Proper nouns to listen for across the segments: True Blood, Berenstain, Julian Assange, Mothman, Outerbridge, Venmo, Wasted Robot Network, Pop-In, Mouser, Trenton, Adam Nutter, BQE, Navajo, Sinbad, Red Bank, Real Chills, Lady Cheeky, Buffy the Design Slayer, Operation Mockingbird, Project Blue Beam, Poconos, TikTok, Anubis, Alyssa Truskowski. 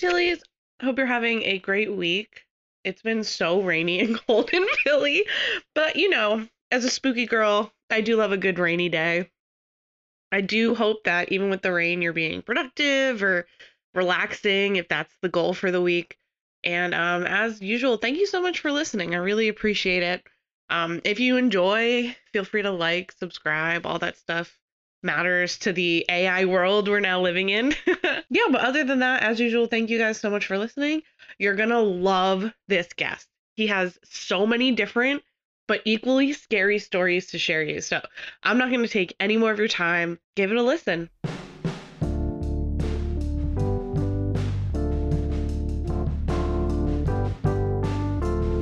Chilies. Hope you're having a great week. It's been so rainy and cold in Philly, but you know, as a spooky girl, I do love a good rainy day. I do hope that even with the rain, you're being productive or relaxing if that's the goal for the week. And as usual, thank you so much for listening. I really appreciate it. If you enjoy, feel free to like, subscribe, all that stuff matters to the AI world we're now living in. Yeah, but other than that, as usual, thank you guys so much for listening. You're gonna love this guest. He has so many different but equally scary stories to share you. So I'm not gonna take any more of your time. Give it a listen.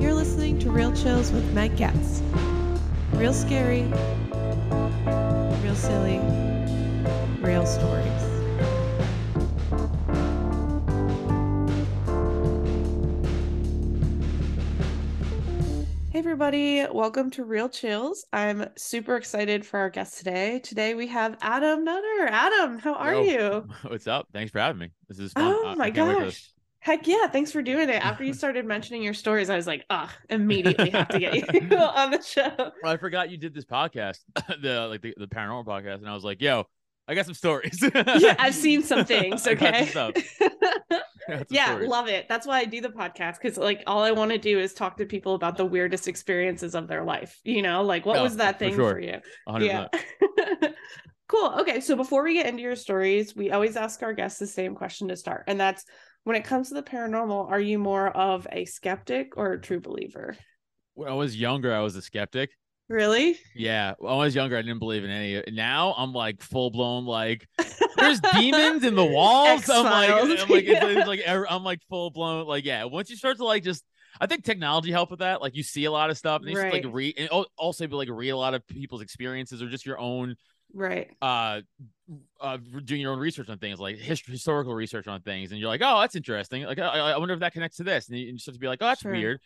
You're listening to Real Chills with Meg Getz. Real scary, real silly, real stories. Hey everybody, welcome to Real Chills. I'm super excited for our guest today. Today we have Adam Nutter. Adam, how are you? What's up? Thanks for having me. This is fun. Oh my gosh. Heck yeah, thanks for doing it. After you started mentioning your stories, I was like, immediately have to get you on the show. Well, I forgot you did this podcast, the paranormal podcast, and I was like, yo, I got some stories. Yeah, I've seen some things, okay? Love it. That's why I do the podcast, because like all I want to do is talk to people about the weirdest experiences of their life. You know, like what was that thing for you? 100%. Yeah. Cool. Okay, so before we get into your stories, we always ask our guests the same question to start. And that's, when it comes to the paranormal, are you more of a skeptic or a true believer? When I was younger, I was a skeptic. Really? Yeah. When I was younger, I didn't believe in any. Now I'm like full blown, like there's demons in the walls. X-Files. I'm like full blown. Like, yeah. Once you start to like, just, I think technology helped with that. Like you see a lot of stuff and you just like read, and also be like read a lot of people's experiences or just your own. Right. Doing your own research on things, like historical research on things, and you're like, oh, that's interesting. Like, I wonder if that connects to this, and you start to be like, oh, that's weird.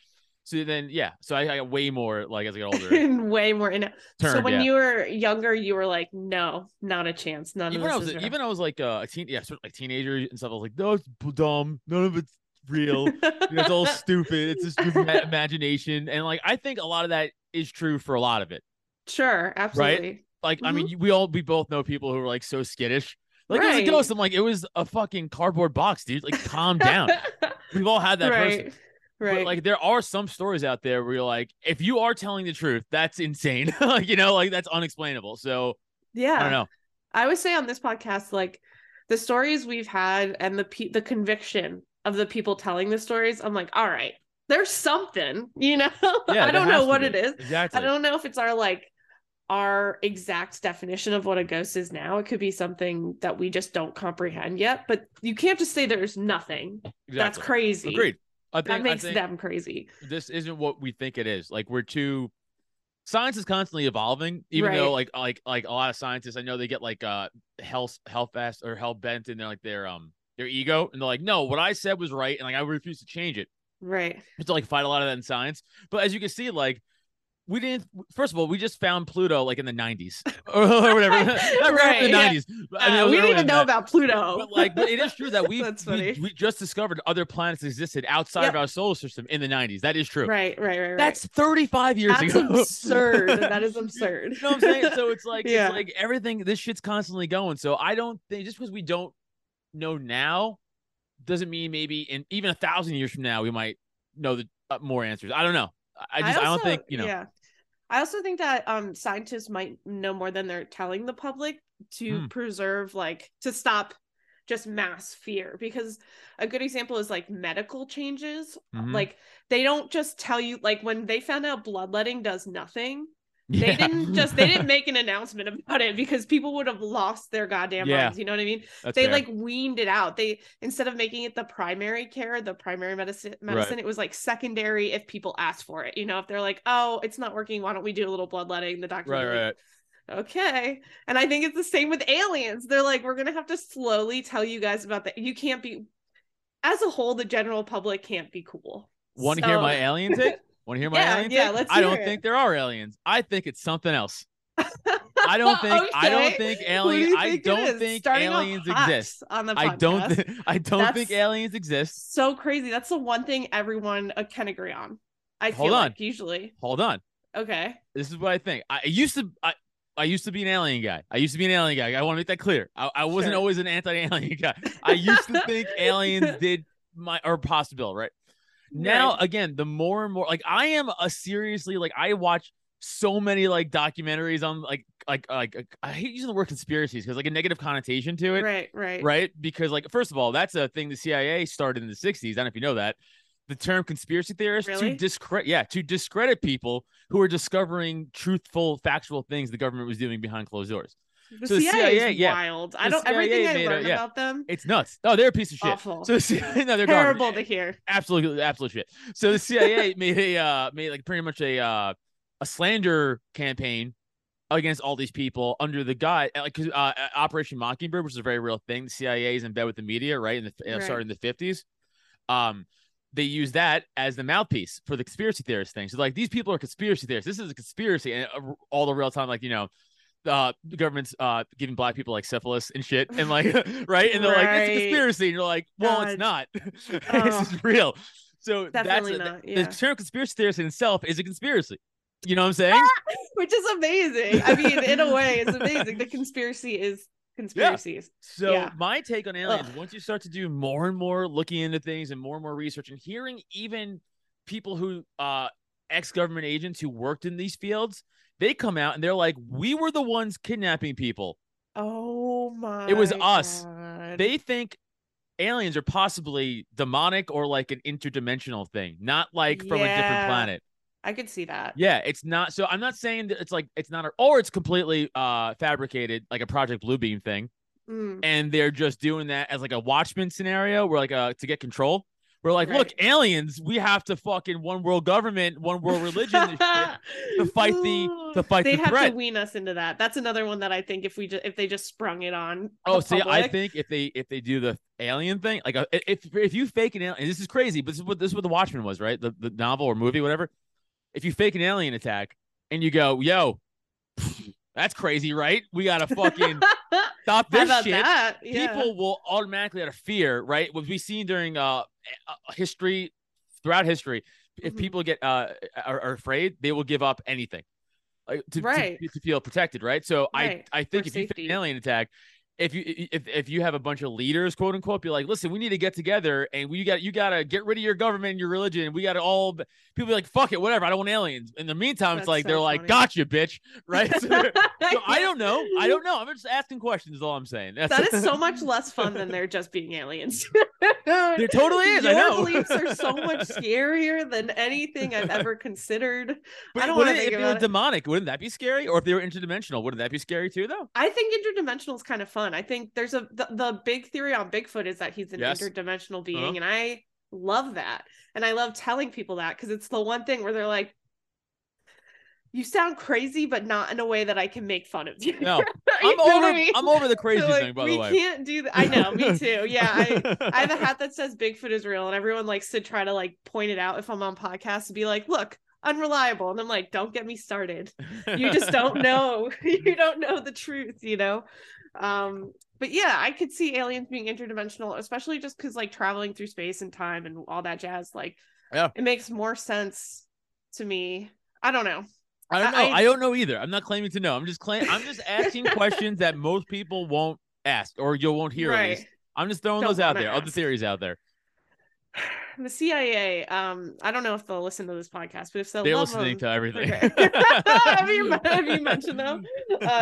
So then, yeah. So I got way more like as I got older, way more in. So when you were younger, you were like, no, not a chance. Even I was like a teen, sort of like teenager and stuff. I was like, no, it's dumb. None of it's real. It's all stupid. It's just imagination, and like I think a lot of that is true for a lot of it. Sure, absolutely. Right? Like, I mean, we both know people who are like so skittish. Like it was a ghost. I'm like, it was a fucking cardboard box, dude. Like, calm down. We've all had that person. Right. But, like, there are some stories out there where you're like, if you are telling the truth, that's insane. Like, you know, like that's unexplainable. So yeah, I don't know. I would say on this podcast, like the stories we've had and the conviction of the people telling the stories, I'm like, all right, there's something, you know. Yeah, I don't know what it is. Exactly. I don't know if it's our exact definition of what a ghost is now. It could be something that we just don't comprehend yet, but you can't just say there's nothing. Exactly. That's crazy. Agreed. I think them crazy. This isn't what we think it is. Like science is constantly evolving, even though like a lot of scientists, I know they get like hell bent and they're like their ego, and they're like, no, what I said was right, and like I refuse to change it. Right. To like fight a lot of that in science. But as you can see, like, we just found Pluto like in the 90s or whatever. Not in the 90s. I mean, we didn't even know about Pluto. But it is true that we just discovered other planets existed outside of our solar system in the 90s. That is true. Right. That's 35 years ago. Absurd. That is absurd. You know what I'm saying? So it's like, it's like everything, this shit's constantly going. So I don't think, just because we don't know now doesn't mean maybe in even 1,000 years from now, we might know more answers. I don't know. I don't think. Yeah. I also think that scientists might know more than they're telling the public to preserve, like, to stop just mass fear, because a good example is like medical changes. Mm-hmm. Like they don't just tell you, like when they found out bloodletting does nothing, they didn't make an announcement about it because people would have lost their goddamn minds. You know what I mean? They like weaned it out. They, instead of making it the primary medicine, it was like secondary if people asked for it. You know, if they're like, oh, it's not working, why don't we do a little bloodletting? The doctor okay. And I think it's the same with aliens. They're like, we're gonna have to slowly tell you guys about that. You can't be, as a whole, the general public can't be cool. Want to hear my alien take? Want to hear my alien? Yeah, let's hear it. I don't think there are aliens. I think it's something else. I don't think okay. I don't think aliens do I don't think Starting aliens exist on the podcast. I don't think aliens exist. So crazy. That's the one thing everyone can agree on. I feel like usually. Hold on. Okay. This is what I think. I used to be an alien guy. I want to make that clear. I wasn't always an anti-alien guy. I used to think aliens did possible, right? Now, again, the more and more, like, I am a seriously, like, I watch so many, like, documentaries on, like I hate using the word conspiracies because, like, a negative connotation to it. Right. Because, like, first of all, that's a thing the CIA started in the 60s. I don't know if you know that. The term conspiracy theorist to discredit people who are discovering truthful, factual things the government was doing behind closed doors. The CIA is wild. Everything I learned about them. It's nuts. Oh, they're a piece of shit. Awful. So the CIA, no, they're terrible garbage. To hear. Absolute shit. So the CIA made pretty much a slander campaign against all these people under the guise, like Operation Mockingbird, which is a very real thing. The CIA is in bed with the media, right? Started in the '50s. They use that as the mouthpiece for the conspiracy theorist thing. So like, these people are conspiracy theorists. This is a conspiracy, and all the real time, like, you know, the government's giving black people like syphilis and shit, and like right, and they're like, it's a conspiracy, and you're like, well, God. It's not. This is real. So definitely the term conspiracy theorist in itself is a conspiracy. You know what I'm saying? Which is amazing. I mean, in a way, it's amazing. The conspiracy is. Conspiracies. Yeah. So my take on aliens, once you start to do more and more looking into things and more research and hearing even people who ex-government agents who worked in these fields, they come out and they're like, we were the ones kidnapping people. Oh my. It was us. God. They think aliens are possibly demonic or like an interdimensional thing, not like from a different planet. I could see that. Yeah, it's not. So I'm not saying that it's like it's not, or it's completely fabricated, like a Project Blue Beam thing, and they're just doing that as like a Watchmen scenario, where like to get control. We're like, look, aliens, we have to fucking one world government, one world religion to fight the threat. They have to wean us into that. That's another one that I think if they just sprung it on. Oh, see, public. I think if they do the alien thing, like if you fake an alien, and this is crazy, but this is what the Watchmen was, right? The novel or movie, whatever. If you fake an alien attack and you go, yo, that's crazy, right? We got to fucking stop this shit. That? Yeah. People will automatically out of fear, right? What we've seen during throughout history, if people get are afraid, they will give up anything to feel protected, right? So I think if you fake an alien attack, if you have a bunch of leaders, quote unquote, be like, listen, we need to get together and you gotta get rid of your government and your religion. We gotta all people be like, fuck it, whatever. I don't want aliens. In the meantime, that's it's like so they're funny. Like, gotcha, bitch, right? So I don't know. I'm just asking questions. Is all I'm saying. That is so much less fun than they're just being aliens. There totally is. I know. Your beliefs are so much scarier than anything I've ever considered. But I don't want to think about it. If they were demonic, wouldn't that be scary? Or if they were interdimensional, wouldn't that be scary too? Though I think interdimensional is kind of fun. I think there's the big theory on Bigfoot is that he's an interdimensional being, and I love that, and I love telling people that because it's the one thing where they're like, you sound crazy, but not in a way that I can make fun of you. No, I'm over the crazy thing, by the way. We can't do that. I know, me too. Yeah, I have a hat that says Bigfoot is real, and everyone likes to try to like point it out if I'm on podcasts and be like, look, unreliable, and I'm like, don't get me started. You just don't know. You don't know the truth, you know? But yeah, I could see aliens being interdimensional, especially just because like traveling through space and time and all that jazz, like it makes more sense to me. I don't know either. I'm not claiming to know. I'm just asking questions that most people won't ask, or you won't hear. At least. I'm just throwing those out there. Other theories out there. The CIA, I don't know if they'll listen to this podcast, but if they're listening to everything. Okay. have you mentioned them?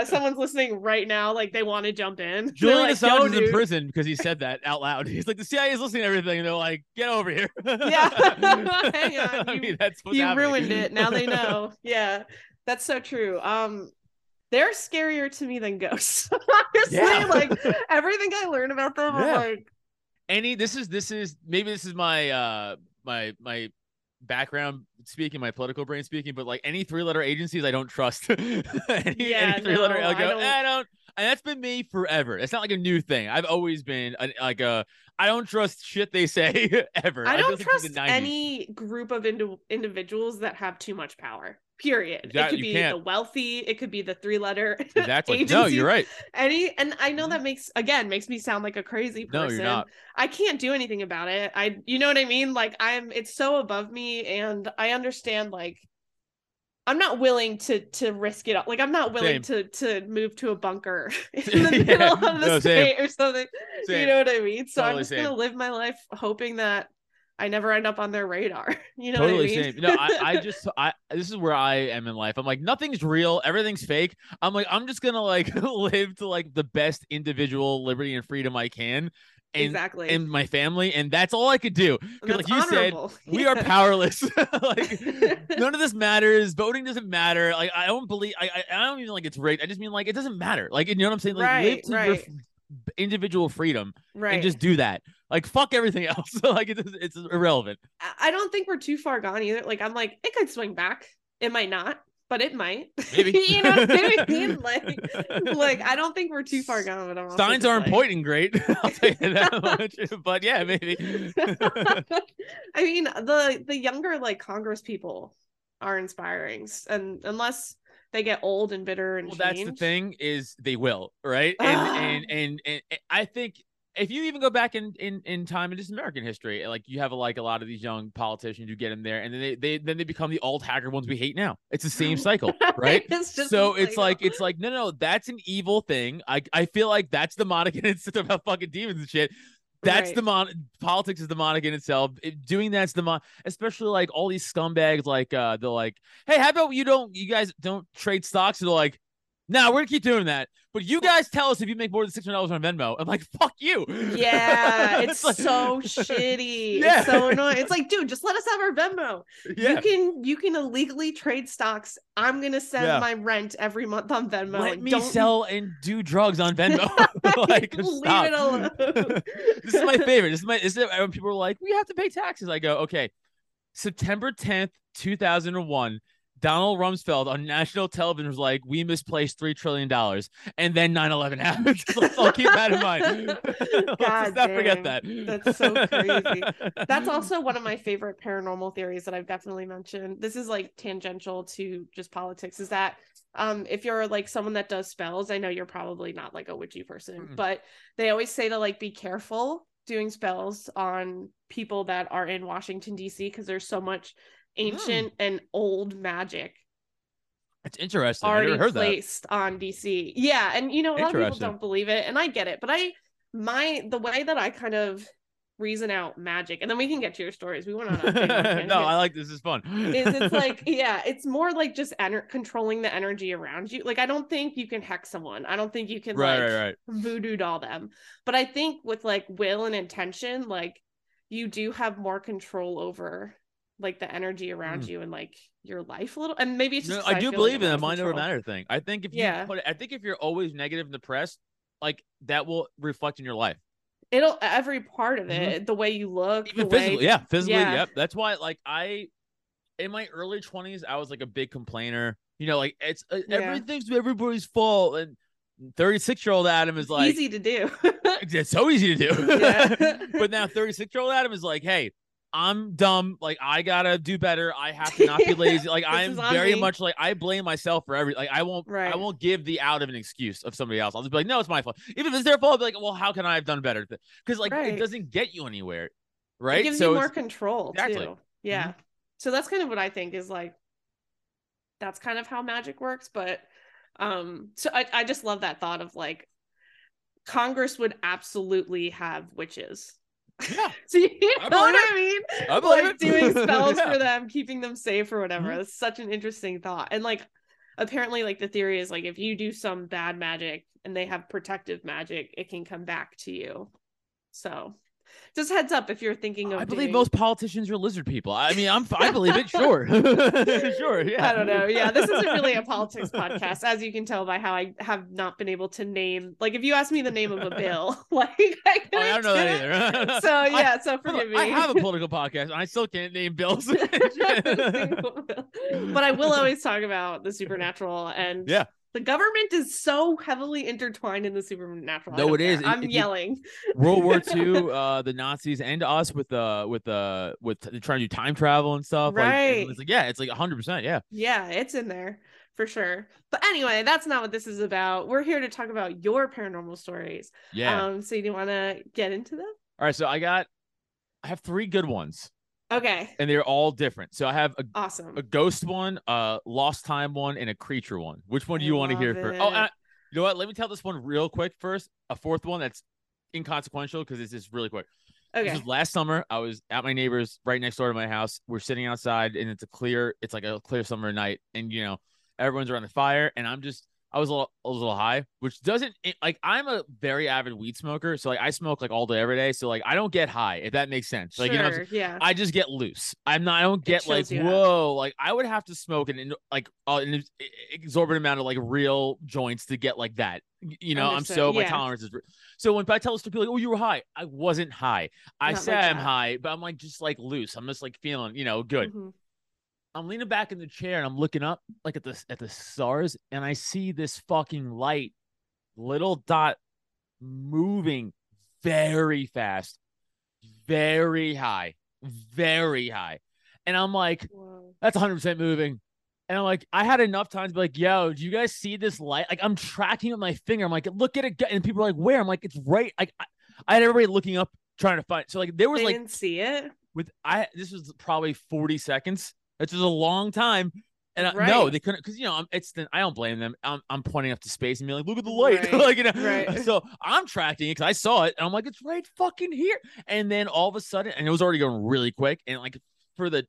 Someone's listening right now, like they want to jump in. Julian Assange is in prison because he said that out loud. He's like, the CIA is listening to everything, and they're like, get over here. Yeah. Hang on. You ruined it. Now they know. Yeah. That's so true. They're scarier to me than ghosts. Honestly, like everything I learned about them, I'm like, this is my my background speaking, my political brain speaking, but like any three-letter agencies I don't trust. Any three-letter I don't. And that's been me forever. It's not like a new thing. I've always been I don't trust shit they say ever. I don't trust any group of individuals that have too much power. period. That, it could be the wealthy. It could be the three-letter exactly. agency. No, you're right. And I know that makes me sound like a crazy person. No, you're not. I can't do anything about it. You know what I mean? Like it's so above me, and I understand. Like, I'm not willing to risk it all. Like, I'm not willing to move to a bunker in the middle of the state or something. Same. You know what I mean? So totally I'm just gonna live my life hoping that I never end up on their radar. You know totally what I mean? Same. No, I this is where I am in life. I'm like, nothing's real. Everything's fake. I'm like, I'm just going to live to the best individual liberty and freedom I can. And, exactly. And my family. And that's all I could do. Like you honorable. Said, we are powerless. None of this matters. Voting doesn't matter. Like, I don't believe, I don't even it's rigged. I just mean it doesn't matter. You know what I'm saying? Live to your individual freedom, right, and just do that. Fuck everything else. It's irrelevant. I don't think we're too far gone either. I'm it could swing back. It might not, but it might. Maybe. You know what I mean? I don't think we're too far gone at all. Signs aren't pointing great. I'll tell you that much. But yeah, maybe. I mean, the younger Congress people are inspiring, and unless they get old and bitter and change. That's the thing, is they will, right? And I think if you even go back in time in just American history, you have a lot of these young politicians who get in there, and then they become the old hacker ones we hate now. It's the same cycle, right? it's like no, that's an evil thing. I feel like that's demonic in itself, about fucking demons and shit. That's right. Politics is demonic in itself. Doing that's demonic, especially all these scumbags. They're like, hey, how about you guys don't trade stocks? And they're like, nah, we're gonna keep doing that. But you guys tell us if you make more than $600 on Venmo. I'm like, fuck you. Yeah, it's so shitty. Yeah. It's so annoying. It's dude, just let us have our Venmo. Yeah. You can illegally trade stocks. I'm gonna send my rent every month on Venmo. Let me sell and do drugs on Venmo. Leave it alone. This is my favorite. This is when people are like, we have to pay taxes. I go, okay, September 10th, 2001. Donald Rumsfeld on national television was like, we misplaced $3 trillion. And then 9/11 happened. I'll keep that in mind. Let's not forget that. That's so crazy. That's also one of my favorite paranormal theories that I've definitely mentioned. This is tangential to just politics, is that if you're someone that does spells, I know you're probably not a witchy person, but they always say to be careful doing spells on people that are in Washington, D.C., because there's so much ancient and old magic. That's interesting. Already I never heard placed that. On DC. Yeah, and a lot of people don't believe it, and I get it. But the way that I kind of reason out magic, and then we can get to your stories. We want to. No, I this is fun. It's it's more just controlling the energy around you. I don't think you can hex someone. I don't think you can right. voodoo doll them. But I think with will and intention, you do have more control over the energy around you and your life a little. And maybe it's just I do believe in the mind over matter thing. I think if I think if you're always negative and depressed, that will reflect in your life. It'll every part of it, the way you look, even physically, yep. That's why I in my early 20s I was a big complainer. It's everything's everybody's fault, and 36-year-old Adam is easy to do. It's so easy to do. Yeah. But now 36-year-old Adam is hey, I'm dumb. I gotta do better. I have to not be lazy. I'm very much I blame myself for everything. I won't give the out of an excuse of somebody else. I'll just be no, it's my fault. Even if it's their fault, I'll be well, how can I have done better? Because it doesn't get you anywhere. Right. It gives you more control. Exactly. Too. Yeah. Mm-hmm. So that's kind of what I think is that's kind of how magic works. But, so I just love that thought of Congress would absolutely have witches. Yeah. So you know what I mean? I doing spells for them, keeping them safe or whatever. That's such an interesting thought. And apparently the theory is if you do some bad magic and they have protective magic, it can come back to you. So just heads up if you're thinking of I believe most politicians are lizard people. I mean, I believe it. Sure. Sure. Yeah. I don't know. Yeah. This isn't really a politics podcast, as you can tell by how I have not been able to name, if you ask me the name of a bill, I don't know that either. So yeah. So forgive me. I have a political podcast and I still can't name bills. But I will always talk about the supernatural and The government is so heavily intertwined in the supernatural. No, it is. I'm yelling. World War II, the Nazis and us with trying to do time travel and stuff. Right. Like, it's like, yeah, it's like 100%. Yeah. Yeah, it's in there for sure. But anyway, that's not what this is about. We're here to talk about your paranormal stories. Yeah. So you want to get into them? All right. So I have three good ones. Okay. And they're all different. So I have a ghost one, a lost time one, and a creature one. Which one do you want to hear first? Oh, you know what? Let me tell this one real quick first. A fourth one that's inconsequential because it's just really quick. Okay. This was last summer. I was at my neighbor's right next door to my house. We're sitting outside, and it's like a clear summer night, and you know everyone's around the fire, and I was a little high, which doesn't like I'm a very avid weed smoker. So like I smoke like all day every day. So like I don't get high, if that makes sense. Like, sure, you know what I'm saying? Yeah. I just get loose. I don't get like, whoa, out. Like I would have to smoke an exorbitant amount of like real joints to get like that. You know, I'm so my tolerance is so when I tell us to be like, oh, you were high. I wasn't high. I said like I'm high, but I'm like just like loose. I'm just like feeling, you know, good. Mm-hmm. I'm leaning back in the chair and I'm looking up like at the stars, and I see this fucking light, little dot, moving very fast, very high, and I'm like, whoa, that's 100% moving, and I'm like, I had enough time to be like, yo, do you guys see this light? Like I'm tracking with my finger. I'm like, look at it, and people are like, where? I'm like, it's right. Like I had everybody looking up trying to find. So like there was they like didn't see it. This was probably 40 seconds. It's just a long time, and no, they couldn't because you know I don't blame them. I'm pointing up to space and being like, look at the light, right. Like you know. Right. So I'm tracking it because I saw it, and I'm like, it's right fucking here. And then all of a sudden, and it was already going really quick, and like for the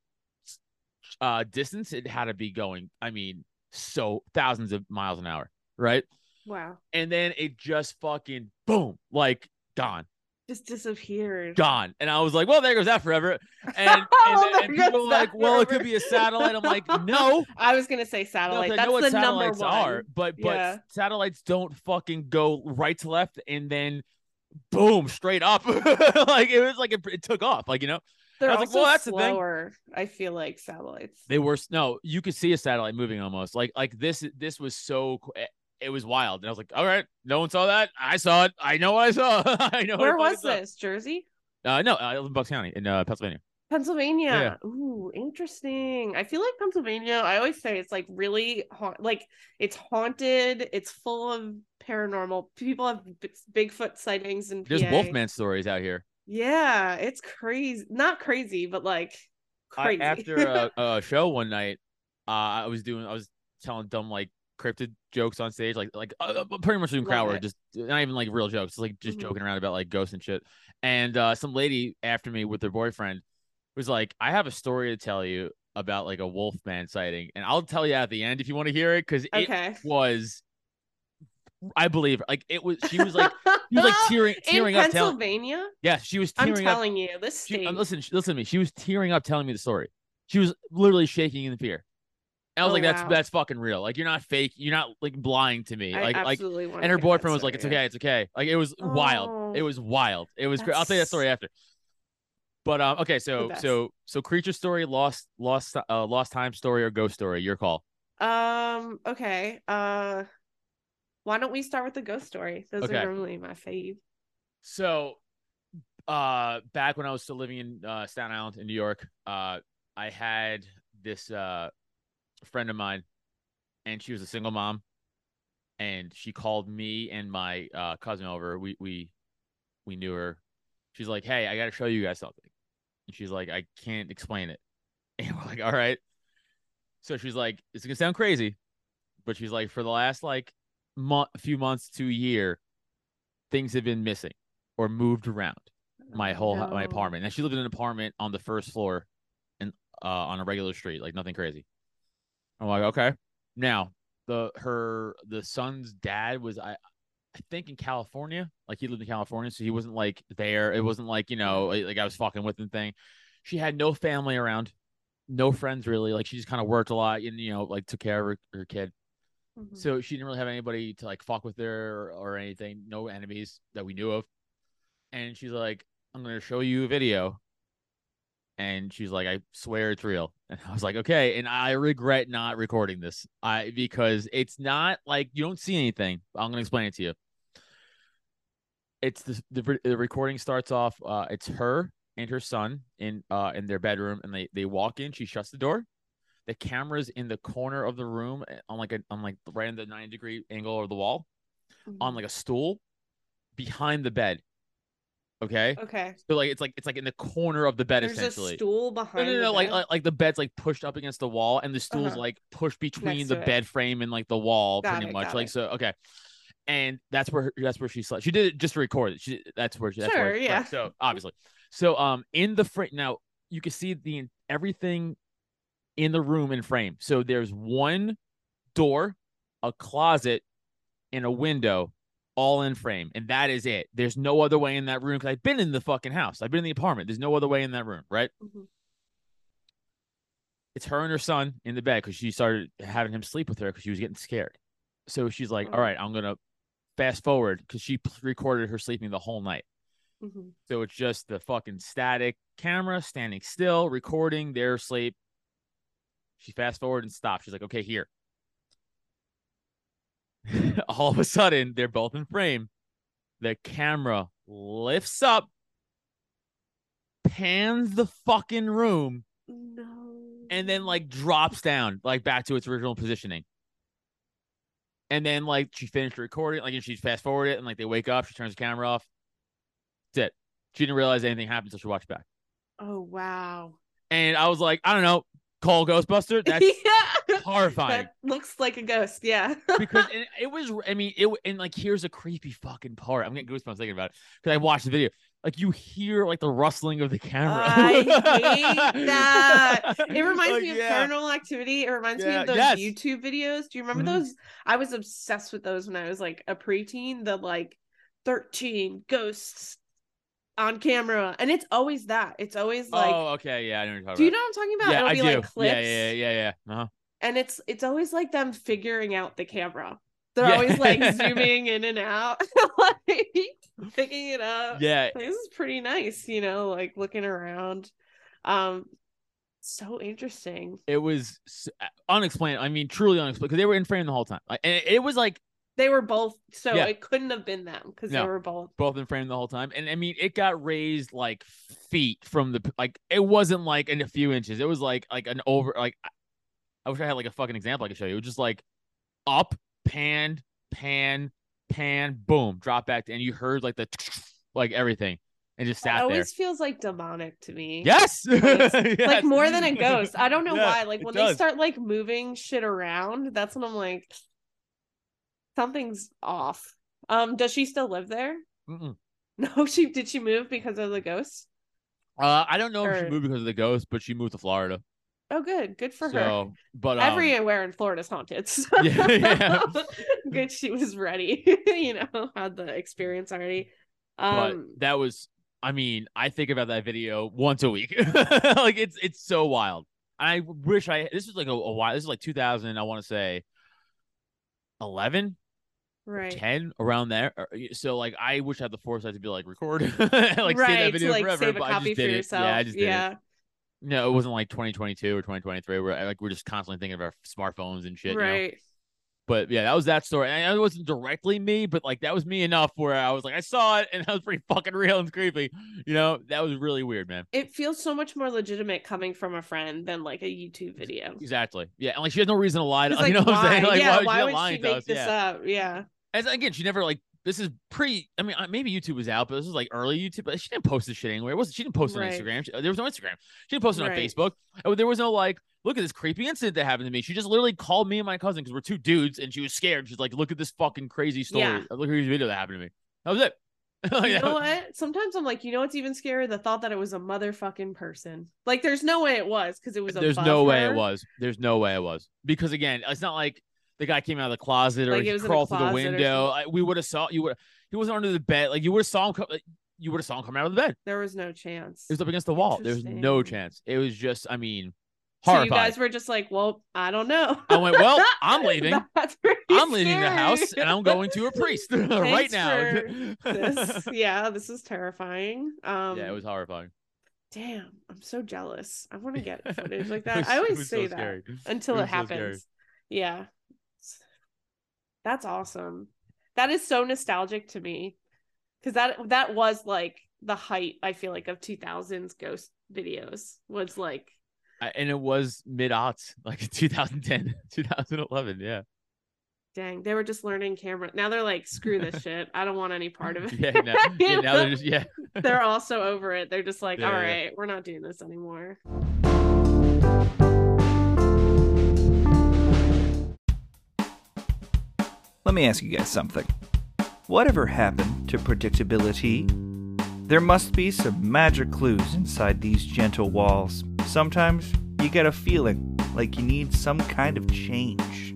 distance, it had to be going. I mean, so thousands of miles an hour, right? Wow. And then it just fucking boom, like gone. Just disappeared, gone, and I was like, well, there goes that forever. And, and people were like, well, forever. It could be a satellite. I'm like, no, I was gonna say satellite. No, that's the satellites number one are, but satellites don't fucking go right to left and then boom straight up. Like it was like it took off, like you know. They're I was also like, well, that's slower. The thing. I feel like satellites. They were you could see a satellite moving almost like this was so. It was wild. And I was like, all right, no one saw that. I saw it. I know what I saw. I know. Where was this? Jersey? No, I live in Bucks County in Pennsylvania. Pennsylvania. Yeah. Ooh, interesting. I feel like Pennsylvania, I always say it's like really like it's haunted. It's full of paranormal. People have Bigfoot sightings and there's PA. Wolfman stories out here. Yeah, it's crazy. Not crazy, but like crazy. After a show one night, I was telling dumb like cryptid jokes on stage, like pretty much doing crowd work, just not even like real jokes, like just joking around about like ghosts and shit. And some lady after me with her boyfriend was like, I have a story to tell you about like a Wolfman sighting, and I'll tell you at the end if you want to hear it, because it was, I believe her. Like it was, she was like, she was like tearing up. Pennsylvania? Yeah, she was tearing up. I'm telling you, this thing. Listen to me. She was tearing up telling me the story. She was literally shaking in fear. And I was that's fucking real. Like you're not fake. You're not like lying to me. And her boyfriend was like, it's okay, it's okay. Like it was wild. It was wild. It was. I'll tell you that story after. But okay, so creature story, lost time story, or ghost story. Your call. Okay. Why don't we start with the ghost story? Those are normally my fave. So, back when I was still living in Staten Island in New York, I had this friend of mine, and she was a single mom, and she called me and my cousin over. We knew her. She's like, hey, I gotta show you guys something. And she's like, I can't explain it. And we're like, all right. So she's like, it's gonna sound crazy, but she's like, for the last like few months to a year, things have been missing or moved around my apartment. And she lived in an apartment on the first floor and on a regular street, like nothing crazy. I'm like, okay. Now the son's dad was I think in California. Like he lived in California, so he wasn't like there. It wasn't like, you know, like I was fucking with him thing. She had no family around, no friends really. Like she just kind of worked a lot and, you know, like took care of her kid. Mm-hmm. So she didn't really have anybody to like fuck with her or anything, no enemies that we knew of. And she's like, I'm gonna show you a video And she's like, I swear it's real. And I was like, okay. And I regret not recording this because it's not like you don't see anything. I'm going to explain it to you. It's the recording starts off. It's her and her son in their bedroom, and they walk in. She shuts the door. The camera's in the corner of the room on like right in the 90-degree angle of the wall, on like a stool behind the bed. Okay. Okay. So it's like in the corner of the bed. There's essentially. There's a stool behind. No. Like the bed's like pushed up against the wall, and the stool's like pushed between next the bed frame and like the wall, pretty much. Like it. So. Okay. And that's where she slept. She did it just to record it. That's where. So obviously, in the frame now you can see everything in the room in frame. So there's one door, a closet, and a window, all in frame, and that is it. There's no other way in that room because I've been in the fucking house. I've been in the apartment. There's no other way in that room, right? Mm-hmm. It's her and her son in the bed because she started having him sleep with her because she was getting scared. So she's like, all right, I'm going to fast forward because she recorded her sleeping the whole night. Mm-hmm. So it's just the fucking static camera standing still, recording their sleep. She fast forward and stops. She's like, okay, here. All of a sudden, they're both in frame. The camera lifts up, pans the fucking room, and then like drops down like back to its original positioning. And then, like, she finished recording, like, and she fast forwarded it, and like, they wake up, she turns the camera off. That's it. She didn't realize anything happened until she watched back. Oh, wow. And I was like, I don't know, call Ghostbuster? That's horrifying. That looks like a ghost, yeah. Because it was, I mean, and like, here's the creepy fucking part. I'm getting goosebumps thinking about it because I watched the video. Like, you hear, like, the rustling of the camera. I hate that. It reminds me of Paranormal Activity. It reminds me of those YouTube videos. Do you remember those? I was obsessed with those when I was, like, a preteen. The, like, 13 ghosts on camera. And it's always that. It's always, like... Oh, okay, yeah, I know what you're talking about. Do you know what I'm talking about? Yeah, I do. Like, clips. Yeah. Uh-huh. And it's always, like, them figuring out the camera. They're always, like, zooming in and out. Like... picking it up. Yeah, this is pretty nice, you know, like looking around. So interesting. It was unexplainable. I mean, truly unexplainable because they were in frame the whole time. And it was like they were both, so it couldn't have been them because they were both in frame the whole time. And I mean, it got raised like feet from the, like, it wasn't like in a few inches. It was like an over, like, I wish I had like a fucking example I could show you. It was just like up, pan, boom, drop back, and you heard like the like everything, and just sat there. It always feels like demonic to me. Yes, like more than a ghost. I don't know why. Like when they start like moving shit around, that's when I'm like, something's off. Does she still live there? Mm-mm. No, did she move because of the ghost? I don't know if she moved because of the ghost, but she moved to Florida. Oh, good for her. But everywhere in Florida is haunted. So. Yeah. Good, she was ready. You know, had the experience already. But that was, I mean, I think about that video once a week. Like it's so wild. I wish this was like a while. This is like 2000. I want to say 11, right? 10 around there. So like, I wish I had the foresight to be like record, like save that video like, forever. But I just did it. Yeah, I just did it. No, it wasn't like 2022 or 2023. We're just constantly thinking of our smartphones and shit, right? You know? But yeah, that was that story. And it wasn't directly me, but like that was me enough where I was like, I saw it, and that was pretty fucking real and creepy. You know, that was really weird, man. It feels so much more legitimate coming from a friend than like a YouTube video. Exactly. Yeah, and like she has no reason to lie. To, like, you know why? What I'm saying? Like, why would she make this up? Yeah. As again, she never like. This is pre. I mean, maybe YouTube was out, but this is like early YouTube. But she didn't post this shit anywhere. She didn't post it on Instagram. There was no Instagram. She didn't post it on Facebook. And there was no like, look at this creepy incident that happened to me. She just literally called me and my cousin because we're two dudes, and she was scared. She's like, look at this fucking crazy story. Yeah. Look at this video that happened to me. That was it. Like, you know what? Sometimes I'm like, you know what's even scarier? The thought that it was a motherfucking person. Like, there's no way it was because it was. There's no way it was. There's no way it was because again, it's not like. The guy came out of the closet or like he crawled through the window. We would have saw you. He wasn't under the bed. Like you would have saw him. You would have saw him come out of the bed. There was no chance. It was up against the wall. There was no chance. It was just, I mean, horrifying. So you guys were just like, well, I don't know. I went, well, I'm leaving. I'm leaving the house and I'm going to a priest right now. This. Yeah, this is terrifying. Yeah, it was horrifying. Damn, I'm so jealous. I want to get footage like that. I always say so that until it happens. So yeah. That's awesome. That is so nostalgic to me. Because that was like the height, I feel like, of 2000s ghost videos was like. And it was mid-aughts, like 2010, 2011. Yeah. Dang, they were just learning camera. Now they're like, screw this shit. I don't want any part of it. Yeah, no. Yeah, now they're just, yeah. They're also over it. They're just like, yeah, all right, yeah, we're not doing this anymore. Let me ask you guys something. Whatever happened to predictability? There must be some magic clues inside these gentle walls. Sometimes you get a feeling like you need some kind of change.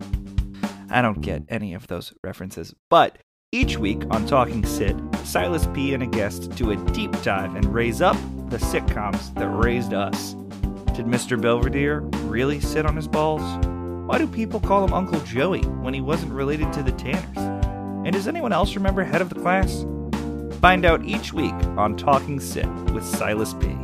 I don't get any of those references, but each week on Talking Sid, Silas P. and a guest do a deep dive and raise up the sitcoms that raised us. Did Mr. Belvedere really sit on his balls? Why do people call him Uncle Joey when he wasn't related to the Tanners? And does anyone else remember Head of the Class? Find out each week on Talking Sid with Silas P.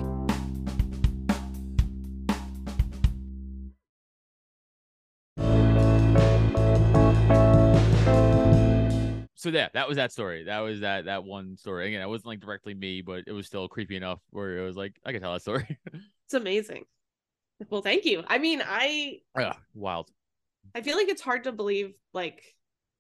So yeah, that was that story. That was that one story. Again, it wasn't like directly me, but it was still creepy enough where it was like, I can tell that story. It's amazing. Well, thank you. I mean, wild. I feel like it's hard to believe like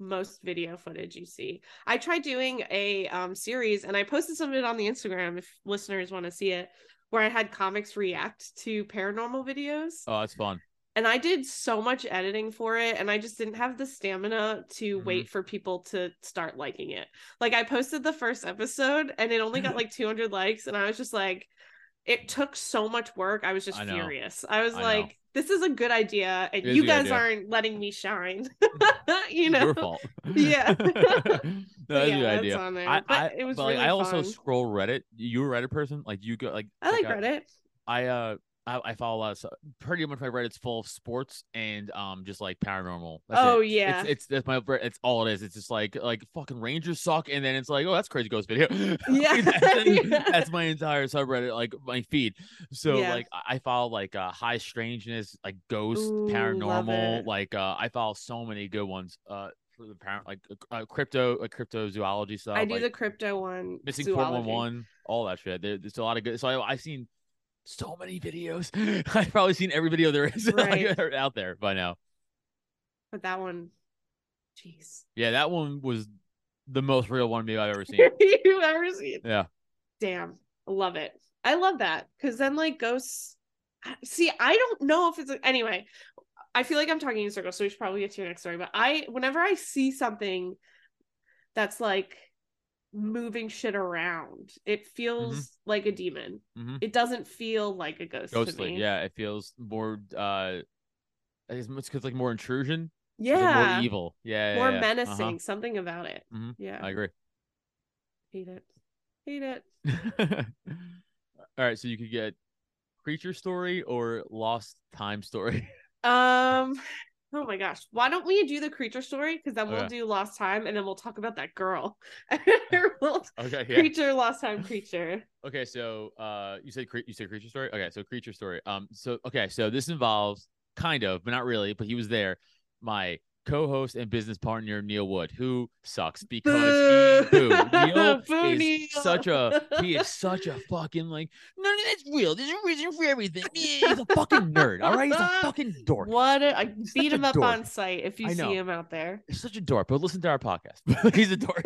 most video footage you see. I tried doing a series, and I posted some of it on the Instagram if listeners want to see it, where I had comics react to paranormal videos. Oh, that's fun. And I did so much editing for it, and I just didn't have the stamina to wait for people to start liking it. Like, I posted the first episode, and it only got like 200 likes, and I was just like, it took so much work. I was just furious. I was like, this is a good idea, and you guys aren't letting me shine. You know? Your fault. Yeah. That's a good idea. On there. But it was really fun. I also scroll Reddit. You a Reddit person? Like, you go, like... I like Reddit. I follow a lot of stuff. Pretty much my Reddit's full of sports and just like paranormal. That's it. Yeah, it's my it's all it is. It's just like fucking Rangers suck, and then it's like, oh, that's crazy ghost video. Yeah, that's my entire subreddit, like my feed. So like I follow like high strangeness, like ghost, paranormal. Like I follow so many good ones. For the parent, like cryptozoology stuff. I do like, the crypto one, missing 411, all that shit. There's a lot of good. So I've seen so many videos. I've probably seen every video there is like, out there by now. But that one, jeez. Yeah, that one was the most real one maybe I've ever seen. You've ever seen? Yeah. Damn. I love it. I love that. Because then, like, ghosts... See, I don't know if it's... Anyway, I feel like I'm talking in circles, so we should probably get to your next story. But whenever I see something that's, like, moving shit around, it feels like a demon. It doesn't feel like a ghost. Ghostly, to me. Yeah, it feels more I guess it's because like more intrusion, more evil, more menacing, something about it. Yeah, I agree. Hate it. All right, so you could get creature story or lost time story. Oh my gosh. Why don't we do the creature story? Because then we'll do Lost Time, and then we'll talk about that girl. Creature, Lost Time, creature. Okay, so you said creature story? Okay, so creature story. So this involves kind of, but not really, but he was there, my co-host and business partner Neil Wood, who sucks because Neil is such a fucking like, none of that's real, there's a reason for everything. He's a fucking nerd, all right? He's a fucking dork. I beat him up dork. On site if you see him out there. He's such a dork, but listen to our podcast. He's a dork.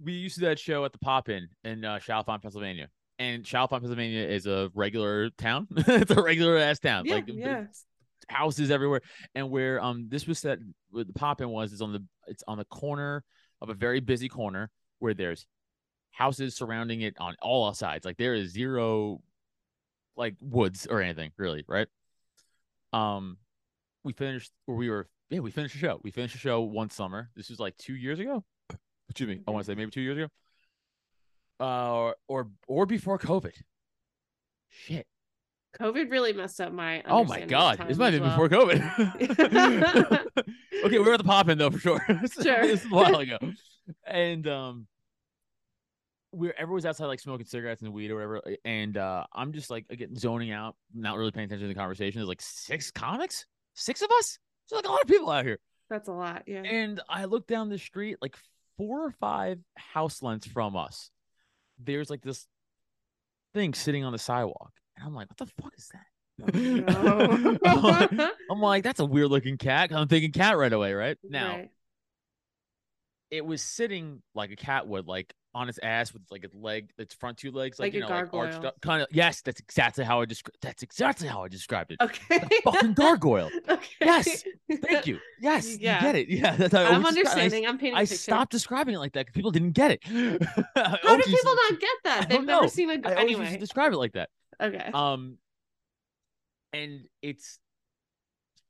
We used to do that show at the Pop-In in Shalfon, Pennsylvania. And Shalfon, Pennsylvania is a regular town. It's a regular ass town. Yeah, like, yeah. Houses everywhere, and where this was set, where the Pop-In was, it's on the corner of a very busy corner where there's houses surrounding it on all sides. Like, there is zero like woods or anything really, right? We finished the show. We finished the show one summer. This was like 2 years ago. Excuse me, I want to say maybe 2 years ago, or before COVID. Shit. COVID really messed up my understanding. Oh my God. This might have been before COVID. Okay, we were at the Pop-In though for sure. This is a while ago. And everyone's outside like smoking cigarettes and weed or whatever, and I'm just like again zoning out, not really paying attention to the conversation. There's like six comics, six of us. There's like a lot of people out here. That's a lot, yeah. And I look down the street, like 4 or 5 house lengths from us, there's like this thing sitting on the sidewalk, and I'm like, what the fuck is that? No. I'm like, that's a weird looking cat. I'm thinking cat right away, right? Now, right. It was sitting like a cat would, like on its ass with like its leg, its front 2 legs, like you know, gargoyle. Like arched up, kind of. Yes, that's exactly how I described it. Okay, the fucking gargoyle. Okay. Yes, thank you. Yes, yeah. You get it. Yeah, that's how I'm understanding. I'm painting. I stopped describing it like that because people didn't get it. How do people not get that? They've never seen a. Anyway, I used to describe it like that. Okay. And its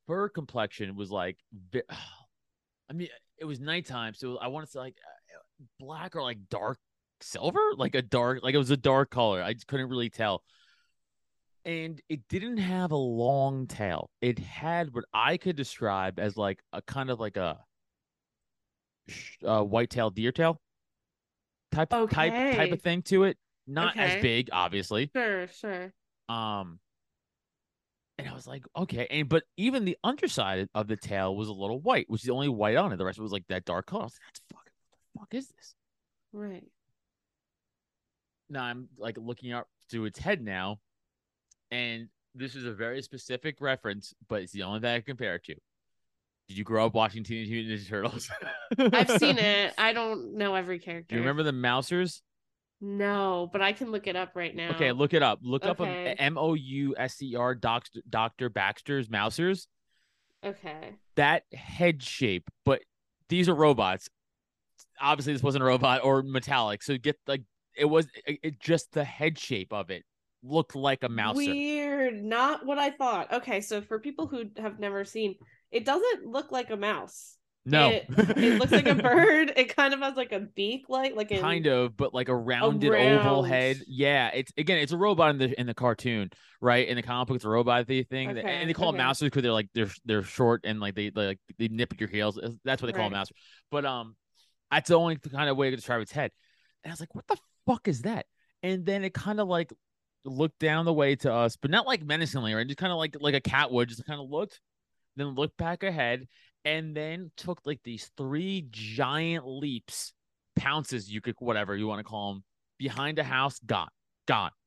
fur complexion was like, I mean, it was nighttime, so I wanted to like black or like dark silver, like it was a dark color. I just couldn't really tell. And it didn't have a long tail. It had what I could describe as like a kind of like a white-tailed deer tail type, okay. type of thing to it. Not okay. As big, obviously. Sure. And I was like, okay. But even the underside of the tail was a little white, which is the only white on it. The rest of it was like that dark color. I was like, what the fuck is this? Right. Now I'm like looking up to its head now. And this is a very specific reference, but it's the only thing I can compare it to. Did you grow up watching Teenage Mutant Ninja Turtles? I've seen it. I don't know every character. Do you remember the Mousers? No, but I can look it up right now. Okay, look it up. Look up MOUSER, Dr. Baxter's Mousers. Okay. That head shape, but these are robots. Obviously, this wasn't a robot or metallic. So get like it just the head shape of it looked like a mouser. Weird, not what I thought. Okay, so for people who have never seen, it doesn't look like a mouse. No, it looks like a bird. It kind of has like a beak, like kind of, but like a rounded oval head. Yeah, it's a robot in the cartoon, right? In the comic book, it's a robot thing, okay, and they call them mousers because they're like they're short and like they nip at your heels. That's what they call them, mousers. But that's the only kind of way to describe its head. And I was like, what the fuck is that? And then it kind of like looked down the way to us, but not like menacingly, right? Just kind of like a cat would, just kind of looked, then looked back ahead. And then took like these 3 giant leaps, pounces, whatever you want to call them, behind a house, gone.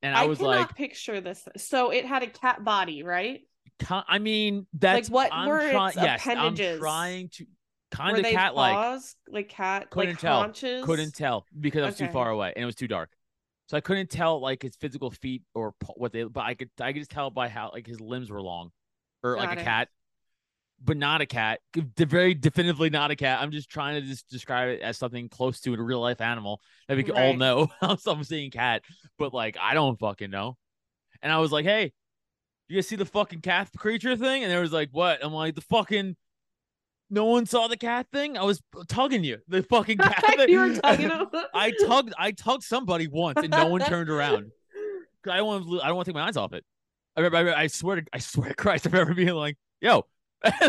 And I was like, I cannot picture this. So it had a cat body, right? I mean, that's like what were its appendages? I'm trying to kind of cat like cat, couldn't like tell, haunches? Couldn't tell because I was too far away and it was too dark, so I couldn't tell like his physical feet or what they. But I could just tell by how like his limbs were long, or like a cat. But not a cat. Very definitively not a cat. I'm just trying to just describe it as something close to a real life animal that we can all know. I'm seeing cat, but like I don't fucking know. And I was like, hey, you guys see the fucking cat creature thing? And there was like, what? I'm like, the fucking no one saw the cat thing. I was tugging you. The fucking cat thing. You were tugging him. I tugged somebody once and no one turned around. I don't want to take my eyes off it. I swear to Christ, I remember being like, yo.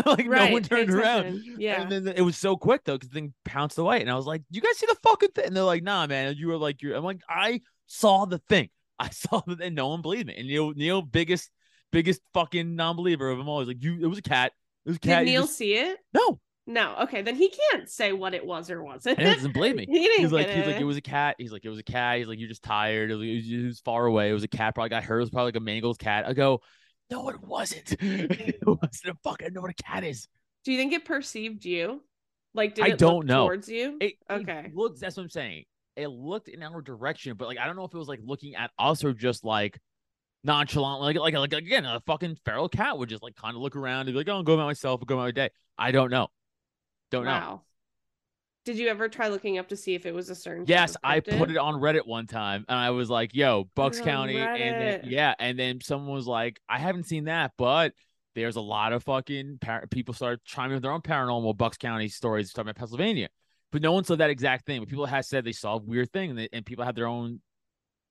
Like no one turned around. Yeah. And then it was so quick though, because the thing pounced away. And I was like, you guys see the fucking thing? And they're like, nah, man. And you were like, I'm like, I saw the thing. I saw the thing. No one believed me. And Neil, biggest fucking non-believer of them all. He's like, it was a cat. It was a cat. Did Neil see it? No. Okay. Then he can't say what it was or wasn't. He doesn't believe me. He's like, it was a cat. He's like, it was a cat. He's like, you're just tired. It was far away. It was a cat. Probably got hurt. It was probably like a mangled cat. I go, no, it wasn't. It wasn't a fucking. I know what a cat is. Do you think it perceived you? Like, did it look towards you? It looked. That's what I'm saying. It looked in our direction, but like I don't know if it was like looking at us or just like nonchalant, like again, a fucking feral cat would just like kind of look around and be like, "Oh, I'll go about myself, I'll go about my day." I don't know. Don't know. Did you ever try looking up to see if it was a certain? Yes, I put it on Reddit one time, and I was like, "Yo, Bucks County," and then someone was like, "I haven't seen that, but there's a lot of fucking people started chiming with their own paranormal Bucks County stories talking about Pennsylvania, but no one saw that exact thing. But people have said they saw a weird thing, and people have their own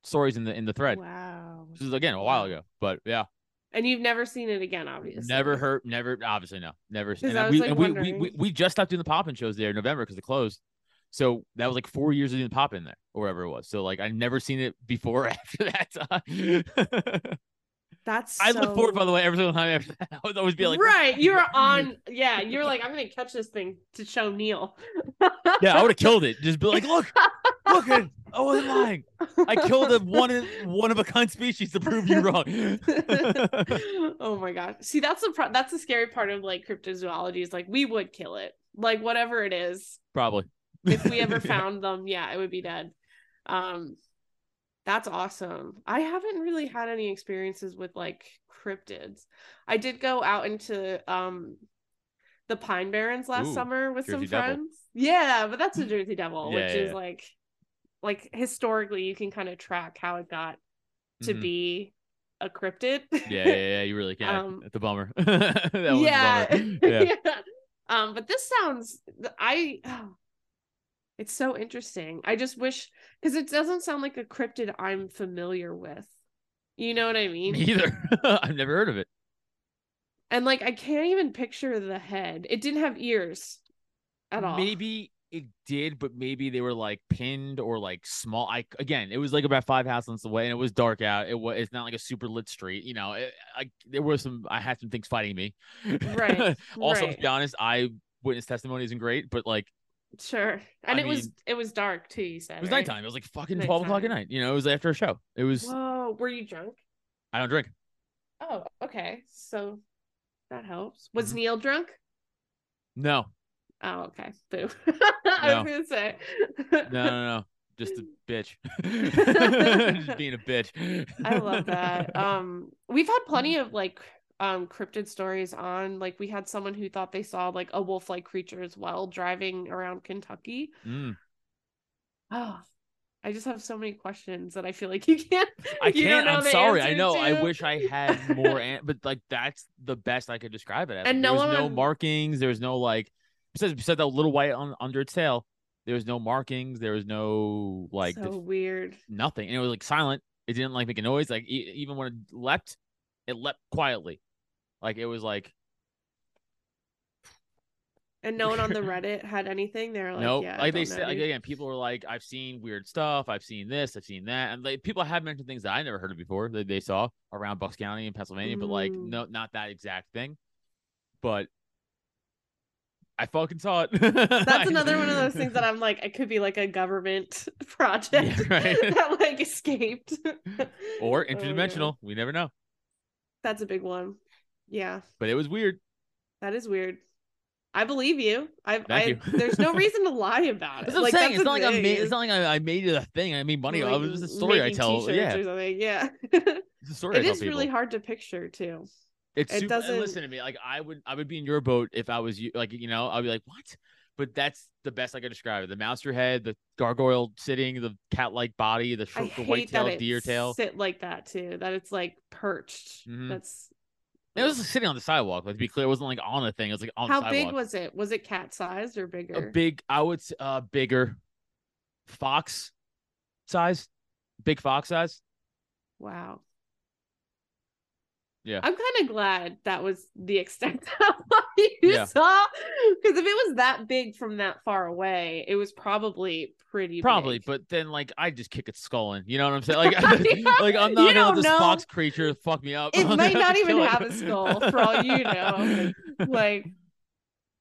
stories in the thread. Wow, this is again a while ago, but yeah. And you've never seen it again, obviously. Never, obviously, no. Never. And we just stopped doing the Pop-In shows there in November because it closed. So that was like 4 years of doing Pop-In there or whatever it was. So like I've never seen it before or after that time. That's I look forward, by the way, every single time after that. I would always be like, right, you're on. Yeah, you're like, I'm gonna catch this thing to show Neil. Yeah, I would have killed it. Just be like, look, I wasn't lying. I killed one of a kind species to prove you wrong. Oh my gosh. See, that's the scary part of like cryptozoology is like we would kill it, like whatever it is. Probably. If we ever found them, yeah, it would be dead. That's awesome. I haven't really had any experiences with like cryptids. I did go out into the Pine Barrens last summer with some friends. Yeah, but that's a Jersey Devil, which is like historically you can kind of track how it got to be a cryptid. Yeah, you really can. That's a bummer. that was a bummer. But this sounds it's so interesting. I just wish, because it doesn't sound like a cryptid I'm familiar with. You know what I mean? Me either. I've never heard of it. And like, I can't even picture the head. It didn't have ears at all. Maybe it did, but maybe they were like pinned or like small. Again, it was like about 5 houses away, and it was dark out. It's not like a super lit street, you know. I had some things fighting me. Right. Also, to be honest, eyewitness testimony isn't great, but like. Sure. And it was dark too, you said. It was nighttime. It was like fucking 12 o'clock at night. You know, it was after a show. It was. Whoa, were you drunk? I don't drink. Oh, okay. So that helps. Was Neil drunk? No. Oh, okay. Boo. I was going to say. No. Just a bitch. Just being a bitch. I love that. We've had plenty of like cryptid stories on, like we had someone who thought they saw like a wolf-like creature as well driving around Kentucky. Oh, I just have so many questions that I feel like you can't. I'm sorry. I know. I wish I had more, but like that's the best I could describe it as. And like, there was no markings. There was no like besides that little white under its tail. There was no markings. There was no like weird nothing. And it was like silent. It didn't like make a noise. Like even when it leapt quietly. Like it was like, and no one on the Reddit had anything. They're like, nope. Yeah, like they said, like, again, people were like, I've seen weird stuff. I've seen this. I've seen that. And like people have mentioned things that I never heard of before that they saw around Bucks County in Pennsylvania, but like, no, not that exact thing. But I fucking saw it. That's another one of those things that I'm like, it could be like a government project that like escaped or interdimensional. We never know. That's a big one. Yeah. But it was weird. That is weird. I believe you. Thank you. There's no reason to lie about it. That's what like, I'm saying. It's not like I made it a thing. I made money off it. It was a story I tell. Yeah. Or something. Yeah. It's a story. It is really hard to picture too. It doesn't listen to me. Like I would be in your boat if I was you. Like, you know, I'd be like, what? But that's the best I could describe it. The mouser head, the gargoyle sitting, the cat-like body, the short, the white tail, deer tail. Sit like that too. That it's like perched. It was sitting on the sidewalk. Like, to be clear, it wasn't like on a thing. It was like on the sidewalk. How big was it? Was it cat sized or bigger? Bigger, fox size, big fox size. Wow. Yeah, I'm kind of glad that was the extent of what you saw, because if it was that big from that far away, it was probably pretty big. But then like I just kick its skull in, you know what I'm saying? Like, like I'm not gonna let this fox creature fuck me up. It might not even have a skull for all you know. Like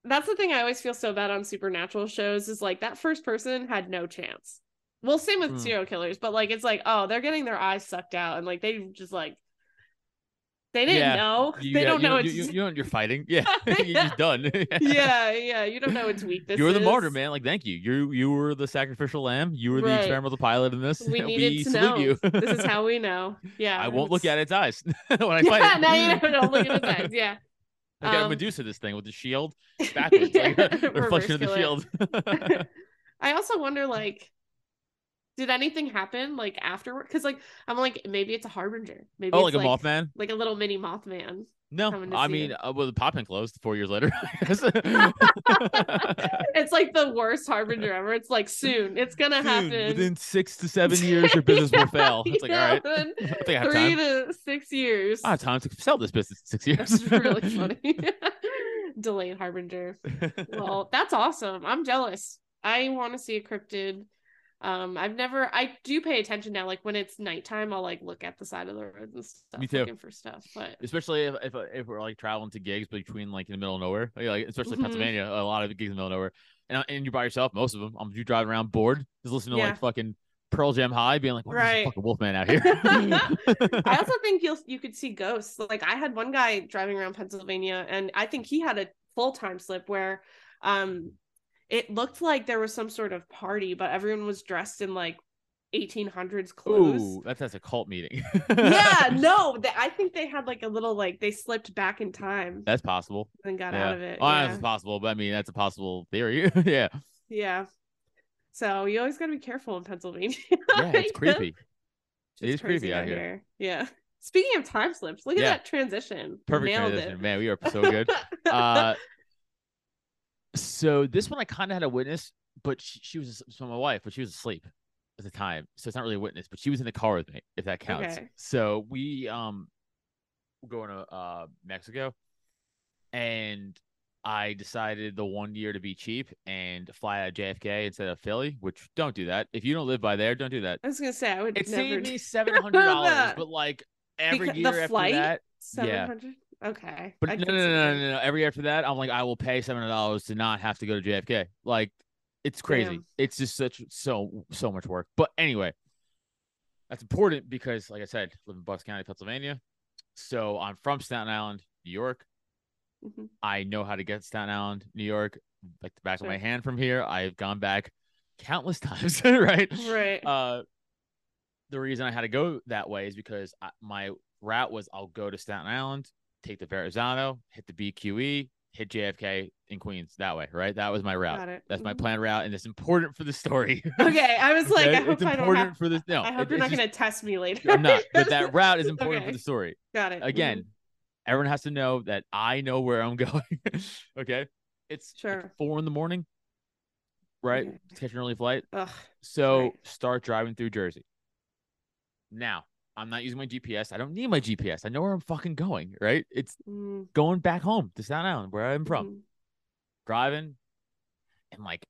that's the thing I always feel so bad on supernatural shows is like that first person had no chance. Well, same with serial killers, but like it's like oh they're getting their eyes sucked out and like they just like. They didn't know. They don't know. You're fighting. Yeah. You're just done. Yeah. You don't know its weakness. You were the martyr, man. Like, thank you. You were the sacrificial lamb. You were the experimental pilot in this. We needed to know. You. This is how we know. Yeah. I won't look at its eyes when I fight. Yeah. Now you don't look at its eyes. Yeah. I got Medusa this thing with the shield backwards. Yeah, like, the reflection of the shield. I also wonder, like. Did anything happen like afterward? Because like I'm like maybe it's a harbinger. Maybe it's like a Mothman, like a little mini Mothman. No, I mean, well, the Pop-In closed 4 years later. It's like the worst harbinger ever. It's like soon, it's gonna happen. Within 6 to 7 years, your business will fail. It's like all right, I think I have 3 to 6 years. I have time to sell this business in 6 years. That's really funny. Delayed harbinger. Well, that's awesome. I'm jealous. I want to see a cryptid. I do pay attention now, like when it's nighttime, I'll like look at the side of the road and stuff. Me too. Looking for stuff, but especially if we're like traveling to gigs between like in the middle of nowhere, like especially Pennsylvania, a lot of the gigs in the middle of nowhere, and you're by yourself, most of them. You drive around bored, just listening to like fucking Pearl Jam High, being like, "What is this fucking Wolfman out here?" I also think you could see ghosts. Like I had one guy driving around Pennsylvania, and I think he had a full time slip where, it looked like there was some sort of party, but everyone was dressed in like 1800s clothes. Ooh, that's a cult meeting. Yeah, no, I think they had like a little like they slipped back in time. That's possible. And got out of it. Oh, yeah. That's possible, but I mean that's a possible theory. Yeah. Yeah. So you always gotta be careful in Pennsylvania. Yeah, it's creepy. It is creepy out here. Yeah. Speaking of time slips, look at that transition. Perfect Nailed transition, it. Man. We are so good. So this one I kind of had a witness, but she was so my wife, but she was asleep at the time, so it's not really a witness. But she was in the car with me, if that counts. Okay. So we going to Mexico, and I decided the one year to be cheap and fly out of JFK instead of Philly, which don't do that if you don't live by there. Don't do that. I was gonna say I would. It saved me $700, but like every year the flight, after that, $700. Okay. But no. Every year after that, I'm like, I will pay $700 to not have to go to JFK. Like, it's crazy. Damn. It's just so much work. But anyway, that's important because, like I said, I live in Bucks County, Pennsylvania. So I'm from Staten Island, New York. Mm-hmm. I know how to get to Staten Island, New York, like the back of my hand from here. I've gone back countless times, right? Right. The reason I had to go that way is because my route was I'll go to Staten Island, take the Verrazano, hit the BQE, hit JFK in Queens that way, right? That was my route. Got it. That's my planned route, and it's important for the story. Okay, I was like, I hope it's important for this. No, I hope you're not going to test me later. I'm not, but that route is important for the story. Got it. Again, everyone has to know that I know where I'm going. Okay, it's like 4 a.m, right? Okay. Catch an early flight. Ugh. So start driving through Jersey. Now, I'm not using my GPS. I don't need my GPS. I know where I'm fucking going, right? It's going back home to Staten Island, where I'm from. Driving, and like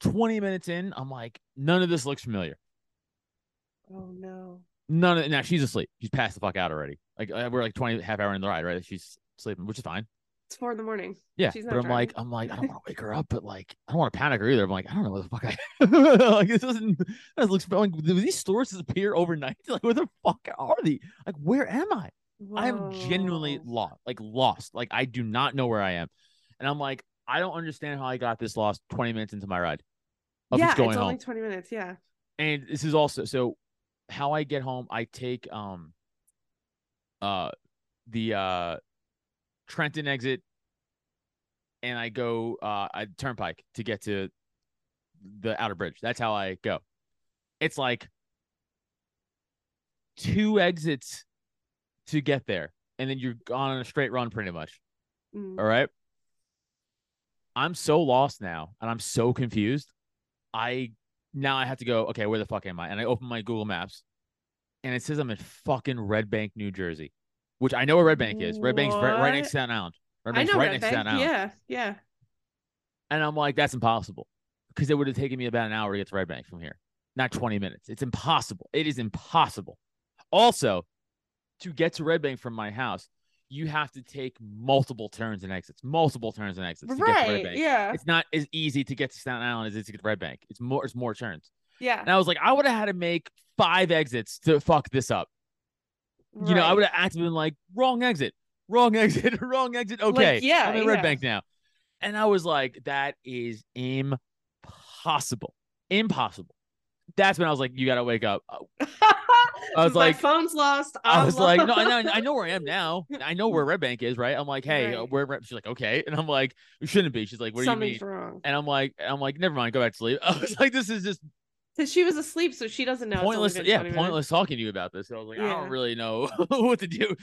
20 minutes in, I'm like, none of this looks familiar. Oh, no. None of it. Now, she's asleep. She's passed the fuck out already. Like, we're like 20, half hour in the ride, right? She's sleeping, which is fine. It's 4 a.m. Yeah, she's not driving. I'm like, I don't want to wake her up, but like, I don't want to panic her either. I'm like, I don't know what the fuck I like. This doesn't. That looks like, do these stores disappear overnight? Like, where the fuck are they? Like, where am I? Whoa. I am genuinely lost. Like, I do not know where I am, and I'm like, I don't understand how I got this lost 20 minutes into my ride. It's only 20 minutes. Yeah, and this is also so. How I get home, I take the Trenton exit, and I go I turnpike to get to the Outerbridge. That's how I go. It's like 2 exits to get there, and then you're gone on a straight run pretty much. All right, I'm so lost now, and I'm so confused. I have to go, okay, where the fuck am I? And I open my Google Maps, and it says I'm in fucking Red Bank, New Jersey. Which I know where Red Bank is. Red Bank's right next to Staten Island. Red Bank's right next to Staten Island. Yeah. And I'm like, that's impossible. Because it would have taken me about an hour to get to Red Bank from here. Not 20 minutes. It's impossible. It is impossible. Also, to get to Red Bank from my house, you have to take multiple turns and exits. To get to Red Bank. Yeah. It's not as easy to get to Staten Island as it is to get to Red Bank. It's more turns. Yeah. And I was like, I would have had to make 5 exits to fuck this up. You know, I would have acted and like, wrong exit. Okay, like, I'm in Red Bank now. And I was like, that is impossible. That's when I was like, you got to wake up. I was like, my phone's lost. I was like, no, I know where I am now. I know where Red Bank is, right? I'm like, hey, where? She's like, okay. And I'm like, we shouldn't be. She's like, what do you mean? Something's wrong. And I'm like, never mind, go back to sleep. I was like, this is just. Because she was asleep, so she doesn't know. Pointless talking to you about this. So I was like, I don't really know what to do.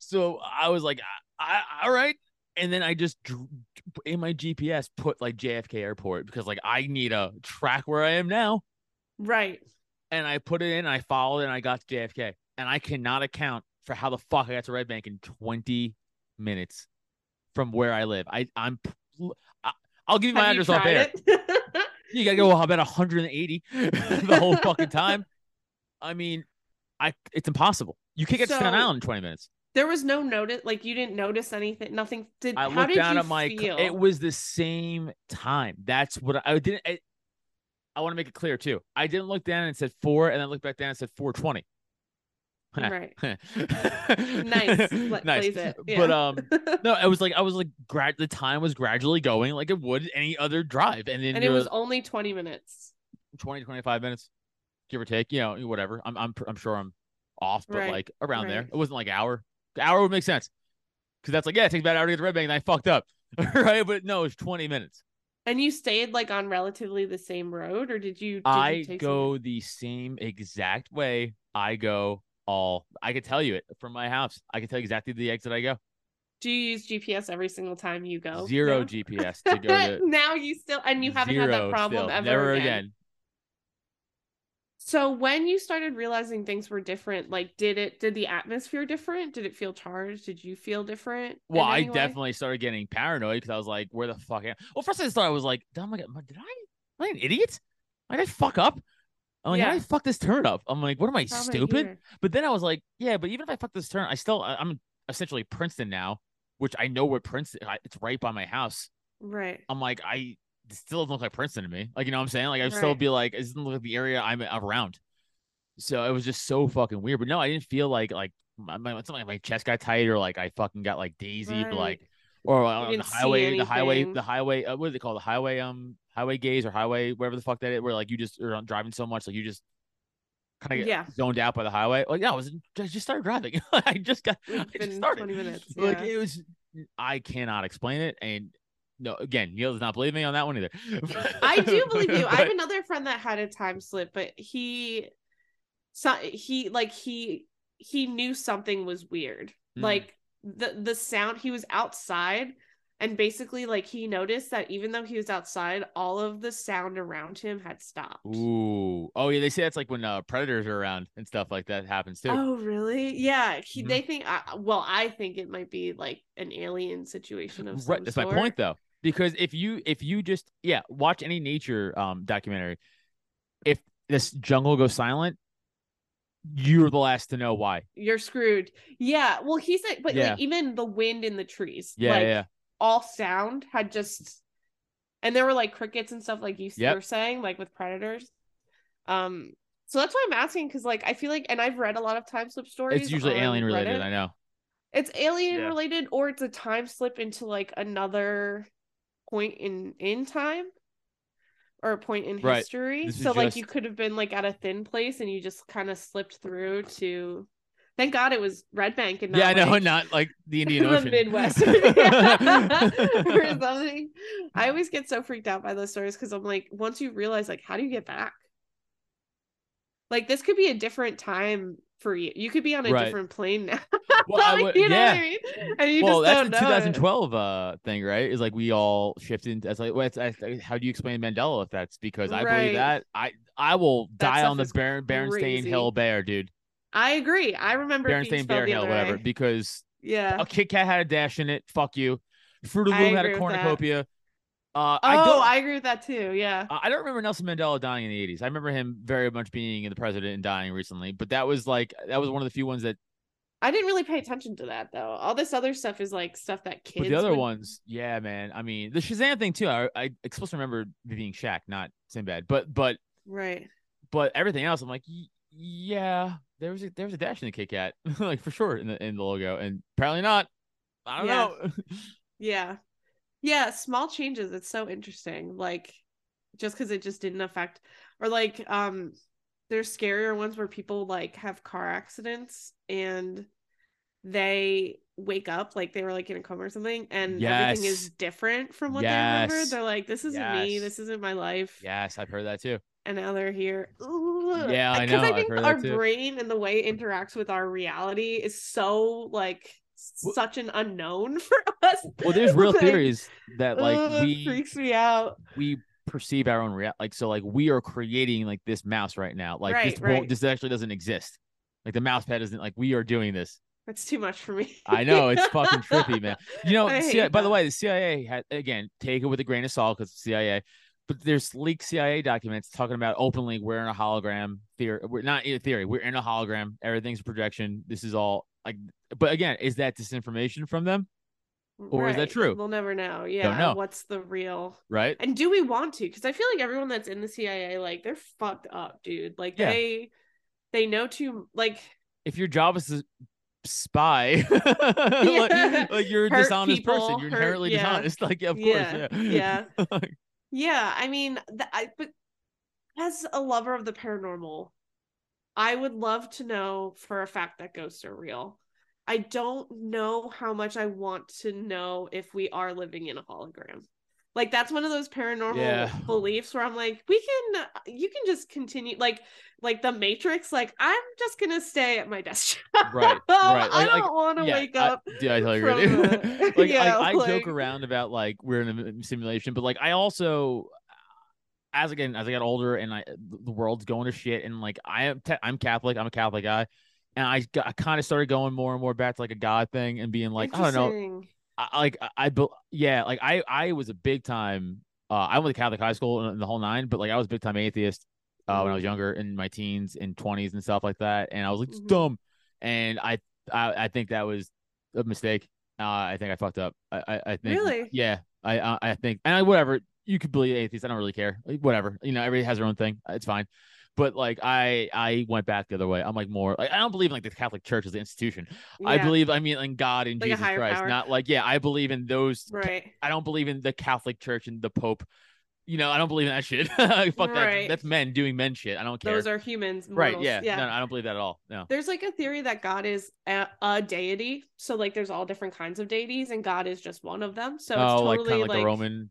So I was like, all right. And then I just, in my GPS, put like JFK Airport because like I need a track where I am now. Right. And I put it in, and I followed it, and I got to JFK. And I cannot account for how the fuck I got to Red Bank in 20 minutes from where I live. I'll give you my address off air. You gotta go about 180 the whole fucking time. I mean, it's impossible. You can't get to Staten Island in 20 minutes. There was no notice, like you didn't notice anything. Nothing. How did you feel? It was the same time. That's what I didn't. I want to make it clear too. I didn't look down and said 4, and then looked back down and said 4:20. Right. Nice. Nice. Yeah. But no, I was like, the time was gradually going like it would any other drive, and then it was only 20 minutes, 20, 25 minutes, give or take. You know, whatever. I'm sure I'm off, but like around there, it wasn't like hour. The hour would make sense because that's like, yeah, it takes about an hour to get to Red Bank, and I fucked up, right? But no, it's 20 minutes. And you stayed like on relatively the same road, or did you? I go the same exact way I go. I could tell you it from my house. I could tell you exactly the exit I go. Do you use GPS every single time you go? Zero GPS to go to. Now you still, and you haven't had that problem ever. Never again. So when you started realizing things were different, like did the atmosphere different? Did it feel charged? Did you feel different? Well, I definitely started getting paranoid because I was like, where the fuck am I? Well, first I just thought I was like, oh my God, did I like an idiot? Like, did I fuck up? I'm like, how do I fuck this turn up? I'm like, what am I, stupid? But then I was like, yeah, but even if I fuck this turn, I'm essentially Princeton now, which I know where Princeton, it's right by my house. Right. I'm like, it still doesn't look like Princeton to me. Like, you know what I'm saying? Like, I'd still be like, it doesn't look like the area I'm around. So it was just so fucking weird. But no, I didn't feel like it's not like my chest got tight or like I fucking got like daisied, or on the highway. What is it called? The highway. Highway gaze or highway, whatever the fuck that is, where like you just are driving so much, like you just kind of get zoned out by the highway. Like, yeah, I just started driving. I just started. 20 minutes, yeah. Like it was, I cannot explain it. And no, again, Neil does not believe me on that one either. I do believe you. I have another friend that had a time slip, but he knew something was weird. Mm. Like the sound, he was outside. And basically, like, he noticed that even though he was outside, all of the sound around him had stopped. Ooh. Oh, yeah. They say that's like when predators are around and stuff like that happens, too. Oh, really? Yeah. They think, I think it might be like an alien situation of some sort. That's my point, though. Because if you just, watch any nature documentary, if this jungle goes silent, you're the last to know why. You're screwed. Yeah. Well, he said, but like, even the wind in the trees. Yeah, all sound had just, and there were like crickets and stuff like you were saying, like with predators. So that's why I'm asking, because like I feel like, and I've read a lot of time slip stories. It's usually alien related. I know it's alien related, or it's a time slip into like another point in time, or a point in history. So like you could have been like at a thin place and you just kind of slipped through to. Thank God it was Red Bank and not not like the Indian Ocean, the Midwest or something. I always get so freaked out by those stories because I'm like, once you realize, like, how do you get back? Like, this could be a different time for you. You could be on a different plane now. Well, you know what I mean? And you just don't know. Well, that's the 2012 thing, right? Is like we all shifted. That's like, how do you explain Mandela effects? Because I believe that I will die on the Berenstain Hill bear, dude. I agree. I remember Berenstain Bear Hill, whatever, because a Kit Kat had a dash in it. Fuck you. Fruit of the Loom had a cornucopia. I agree with that too. Yeah. I don't remember Nelson Mandela dying in the 80s. I remember him very much being the president and dying recently, but that was one of the few ones that I didn't really pay attention to that though. All this other stuff is like stuff that kids. But the other ones, yeah, man. I mean, the Shazam thing too. I explicitly remember being Shaq, not Sinbad, but everything else, I'm like, yeah. There was a dash in the Kit Kat, like for sure in the logo, and apparently not. I don't know. Yeah. Small changes. It's so interesting. Like, just because it just didn't affect, or like, there's scarier ones where people like have car accidents and they wake up like they were like in a coma or something, and everything is different from what they remember. They're like, this isn't me. This isn't my life. Yes, I've heard that too. And now they're here. Ooh. Yeah, I know. Because I think our brain and the way it interacts with our reality is so like such an unknown for us. Well, there's real theories that like freaks me out. We perceive our own reality. Like, so like we are creating like this mouse right now. Like this actually doesn't exist. Like the mouse pad isn't, like we are doing this. That's too much for me. I know, it's fucking trippy, man. You know, by the way, the CIA had, again, take it with a grain of salt because the CIA. But there's leaked CIA documents talking about openly we're in a hologram theory. We're not in a theory. We're in a hologram. Everything's a projection. This is all like. But again, is that disinformation from them, or is that true? We'll never know. Yeah. Don't know. What's the real right? And do we want to? Because I feel like everyone that's in the CIA, like they're fucked up, dude. Like they know too. Like if your job is to spy, like you're a dishonest person. You're inherently dishonest. Like of course. Yeah. Yeah, I mean, but as a lover of the paranormal, I would love to know for a fact that ghosts are real. I don't know how much I want to know if we are living in a hologram. Like, that's one of those paranormal beliefs where I'm like, you can just continue, like the Matrix, like, I'm just going to stay at my desk. Right, right. Like, I don't want to wake up. Yeah, I totally agree. Like, yeah, I joke around about, like, we're in a simulation, but, like, I also, as I got older and the world's going to shit, and, like, I'm Catholic, I'm a Catholic guy, and I kind of started going more and more back to, like, a God thing and being like, I don't know. I was a big time I went to Catholic high school and the whole nine, but like I was a big time atheist when I was younger, in my teens and 20s and stuff like that, and I was like it's dumb, and I think that was a mistake. I think I fucked up. I think really I think, and whatever, you could believe atheists, I don't really care, like, whatever, you know, everybody has their own thing, it's fine. But like I went back the other way. I'm like more like I don't believe in like the Catholic Church as an institution. Yeah. I mean in God and like Jesus Christ, power. Not like I believe in those. Right. I don't believe in the Catholic Church and the Pope. You know, I don't believe in that shit. Fuck that. That's men doing men shit. I don't care. Those are humans. Mortals. Right. Yeah. No, I don't believe that at all. No. There's like a theory that God is a deity. So like there's all different kinds of deities, and God is just one of them. So it's totally like the Roman.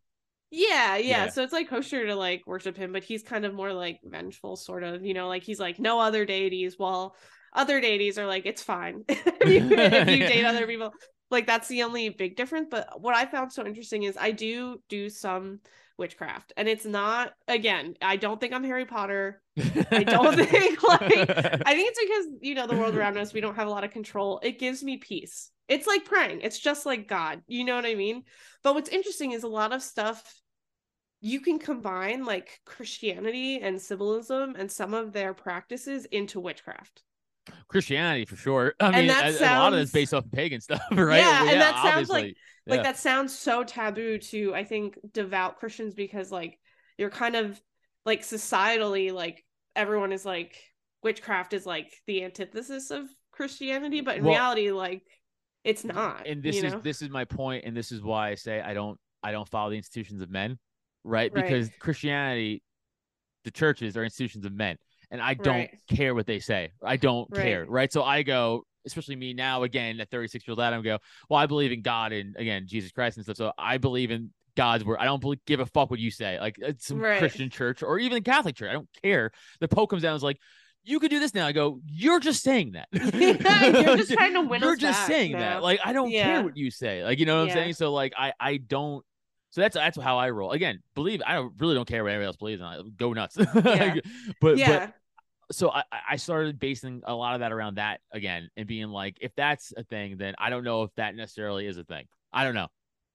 Yeah. So it's like kosher to like worship him, but he's kind of more like vengeful, sort of, you know, like he's like no other deities, while other deities are like, it's fine if you date other people. Like that's the only big difference. But what I found so interesting is I do some witchcraft, and it's not, again, I don't think I'm Harry Potter. I don't think I think it's because, you know, the world around us, we don't have a lot of control. It gives me peace. It's like praying. It's just like God. You know what I mean? But what's interesting is a lot of stuff you can combine, like Christianity and symbolism and some of their practices into witchcraft. Christianity for sure. I mean, a lot of it's based off of pagan stuff, right? Yeah, and that sounds like that sounds so taboo to, I think, devout Christians, because like you're kind of like societally, like everyone is like witchcraft is like the antithesis of Christianity, but in reality, like it's not. And this is my point, and this is why I say I don't follow the institutions of men, right? Because Christianity, the churches are institutions of men, and I don't care what they say. I don't care, right? So I go, especially me now, again at 36 years old, I go, well, I believe in God and again Jesus Christ and stuff. So I believe in God's word. I don't give a fuck what you say. Like it's some Christian church or even Catholic church, I don't care. The Pope comes down and is like, you could do this now. I go, you're just saying that. You're just trying to win. You're just back, saying that. Like, I don't care what you say. Like, you know what I'm saying? So like, I don't. So that's how I roll. Again, believe I really don't care what anybody else believes. And I go nuts. But so I started basing a lot of that around that again, and being like, if that's a thing, then I don't know if that necessarily is a thing. I don't know.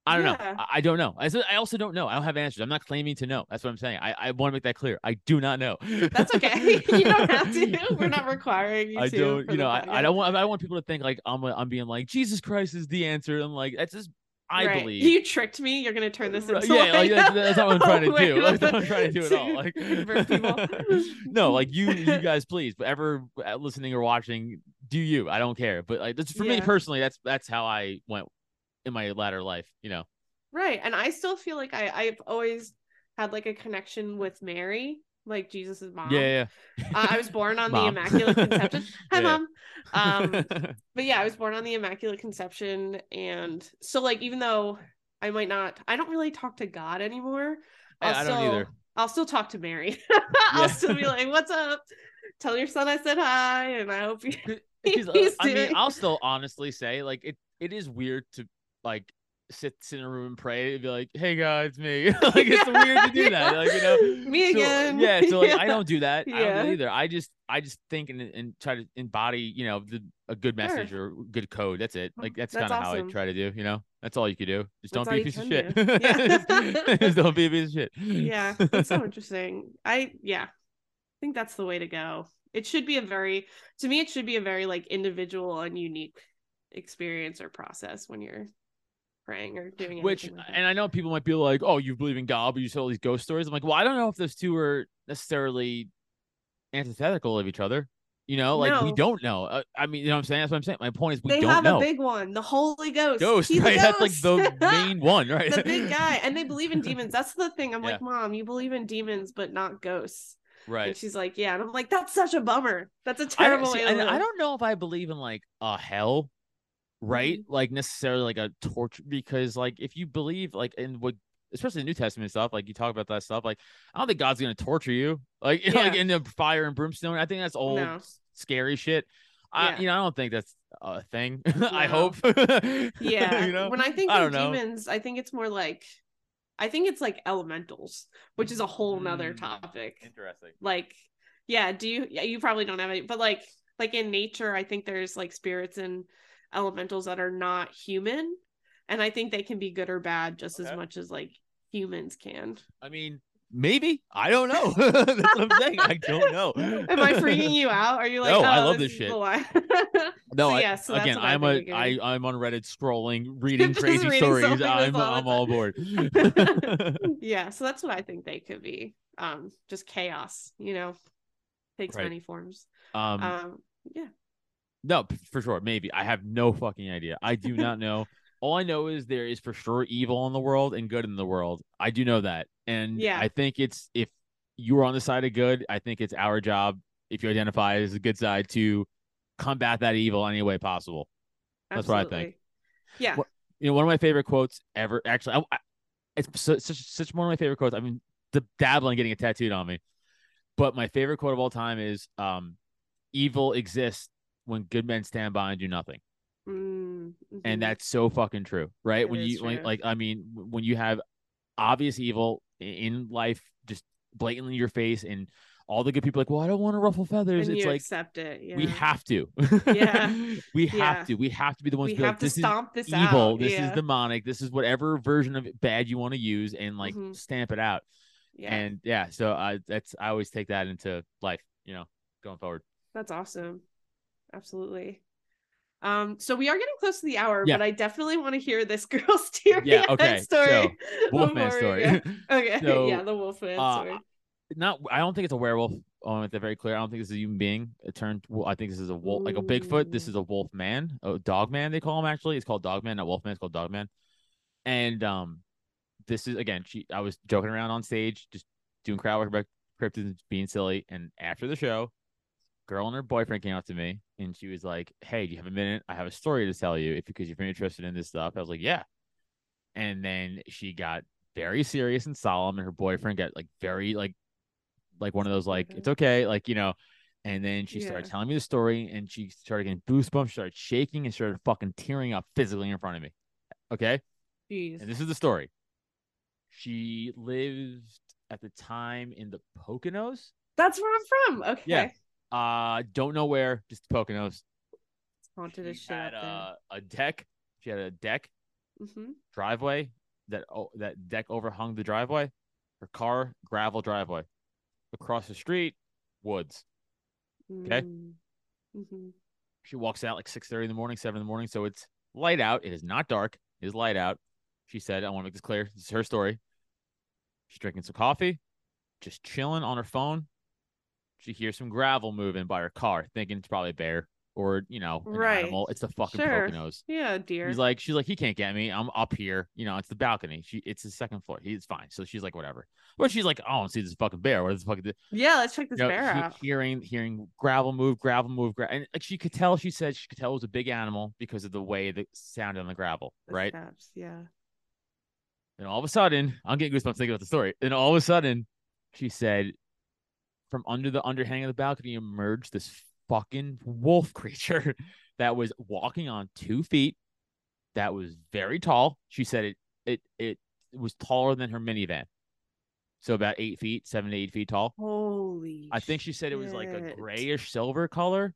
I don't know. I don't know. I also don't know. I don't have answers. I'm not claiming to know. That's what I'm saying. I want to make that clear. I do not know. That's okay. You don't have to. We're not requiring you to. I don't want people to think like I'm being like Jesus Christ is the answer. I'm like, that's just I believe. You tricked me. You're gonna turn this into like that's not what I'm trying to do. That's not what I'm trying to do at all. Like no, like you guys, please, whoever listening or watching, do you? I don't care. But like that's for me personally. That's how I went in my latter life, you know? Right. And I still feel like I've always had like a connection with Mary, like Jesus's mom. Yeah. I was born on the Immaculate Conception. Hi, Mom. But yeah, I was born on the Immaculate Conception. And so like, even though I don't really talk to God anymore. I don't either. I'll still talk to Mary. I'll still be like, what's up? Tell your son I said hi. And I hope he's doing. I mean, I'll still honestly say like, it is weird to, like sit in a room and pray and be like, "Hey guys, it's me." Like, it's weird to do that. Like, you know, me again. Yeah. So like, I don't do that. I don't do either. I just think and try to embody, you know, a good message or good code. That's it. Like, that's kind of awesome. How I try to do. You know, that's all you can do. Just don't be a piece of shit. Just don't be a piece of shit. Yeah. That's so interesting. I think that's the way to go. It should be a very like individual and unique experience or process when you're praying or doing anything. And I know people might be like, "Oh, you believe in God, but you tell these ghost stories." I'm like, well, I don't know if those two are necessarily antithetical of each other. You know, like, we don't know. I mean, you know what I'm saying? That's what I'm saying. My point is we don't know. They have a big one, the Holy Ghost. Right? That's like the main one, right? The big guy. And they believe in demons. That's the thing. I'm like, "Mom, you believe in demons, but not ghosts." Right. And she's like, "Yeah." And I'm like, "That's such a bummer. That's a terrible way to live." I don't know if I believe in like a hell, right? Mm-hmm. Like necessarily like a torture, because like if you believe like in what, especially the New Testament stuff, like you talk about that stuff, like I don't think God's gonna torture you, like, you know, like in the fire and brimstone. I think that's old scary shit. You know, I don't think that's a thing. I hope. You know? When I think of demons, I think it's more like, I think it's like elementals, which is a whole nother topic. Interesting. Like, you probably don't have any, but like in nature, I think there's like spirits and elementals that are not human. And I think they can be good or bad just as much as like humans can. I mean, maybe, I don't know. That's what I'm saying. I don't know. Am I freaking you out? Are you like, no, I love this shit. No, again, I'm on Reddit scrolling, reading crazy stories. I'm all bored. Yeah. So that's what I think they could be. Just chaos, you know, takes many forms. Yeah. No, for sure. Maybe. I have no fucking idea. I do not know. All I know is there is for sure evil in the world and good in the world. I do know that. And I think it's, if you're on the side of good, I think it's our job, if you identify as the good side, to combat that evil any way possible. Absolutely. That's what I think. Yeah. Well, you know, one of my favorite quotes ever, actually, it's such one of my favorite quotes. I mean, dabbling getting it tattooed on me. But my favorite quote of all time is, evil exists when good men stand by and do nothing. Mm-hmm. And that's so fucking true, right? It when you when you have obvious evil in life just blatantly in your face, and all the good people are like, "Well, I don't want to ruffle feathers," and it's like, accept it. Yeah. We have to. We have to be the ones. We have to stomp this out. Evil. This is demonic. This is whatever version of bad you want to use, and like stamp it out. Yeah. And so I always take that into life, you know, going forward. That's awesome. Absolutely. So we are getting close to the hour, but I definitely want to hear this girl's teary story. So, Wolfman story. Okay. So, the Wolfman story. I don't think it's a werewolf. I make that very clear. I don't think this is a human being. I think this is a wolf, like a Bigfoot. This is a wolf man, a Dogman. They call him, actually. It's called Dogman, not Wolfman. It's called Dogman. And this is, again, I was joking around on stage, just doing crowd work about cryptids, being silly. And after the show, girl and her boyfriend came out to me, and she was like, "Hey, do you have a minute? I have a story to tell you because you're very interested in this stuff." I was like, "Yeah." And then she got very serious and solemn, and her boyfriend got like very like one of those, like, "It's okay," like, you know. And then she started telling me the story, and she started getting goosebumps, started shaking, and started fucking tearing up physically in front of me. Okay. Jeez. And this is the story. She lived at the time in the Poconos. That's where I'm from. Okay. Yeah. Don't know where, just Poconos. Haunted as shit. She had a deck, driveway. That deck overhung the driveway. Her car, gravel driveway. Across the street, woods. Okay. Mm-hmm. She walks out like 6:30 in the morning, 7 in the morning. So it's light out. It is not dark. It is light out. She said, I want to make this clear. This is her story. She's drinking some coffee, just chilling on her phone. She hears some gravel moving by her car, thinking it's probably a bear or, you know, an animal. It's the fucking Poconos. Yeah, deer. She's like, "He can't get me. I'm up here." You know, it's the balcony. It's the second floor. He's fine. So she's like, whatever. But she's like, "Oh, I don't see this fucking bear. What is the fucking?" Yeah, let's check this bear out. Hearing gravel move. And like she could tell it was a big animal because of the way the sound on the gravel, right? Steps, yeah. And all of a sudden, I'm getting goosebumps thinking about the story. And all of a sudden, she said, from under the underhang of the balcony emerged this fucking wolf creature that was walking on 2 feet, that was very tall. She said it was taller than her minivan. So about 8 feet, 7 to 8 feet tall. Holy I think she said it was like a grayish silver color.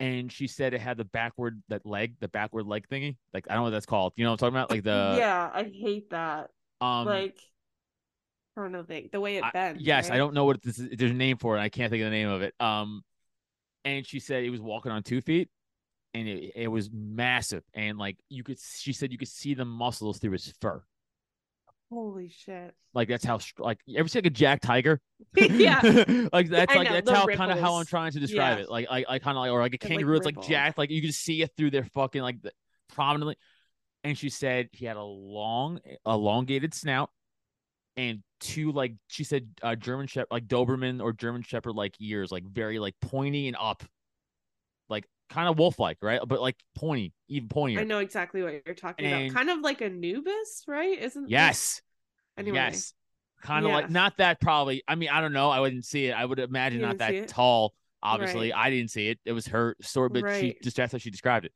And she said it had the backward leg thingy. Like, I don't know what that's called. You know what I'm talking about? Like the yeah, I hate that. Like, I don't know the way it bends. Yes, right? I don't know what this is. There's a name for it. I can't think of the name of it. And she said it was walking on 2 feet, and it was massive. And like she said you could see the muscles through his fur. Holy shit! Like that's how ever see like a Jack Tiger? Yeah. That's how I'm trying to describe it. Like I kind of like or like a kangaroo. It's like Jack. Like you can see it through their fucking prominently. And she said he had a long, elongated snout, and two like she said German Shepherd, like Doberman or German Shepherd like ears, like very like pointy and up, like kind of wolf like, right? But like pointy, even pointier. I know exactly what you're talking about. Kind of like Anubis, right? Isn't yes. Like... Anyway. Yes. Kind of like not that probably. I mean, I don't know. I wouldn't see it. I would imagine not that tall. Obviously, right. I didn't see it. It was her story, but she just that's how she described it.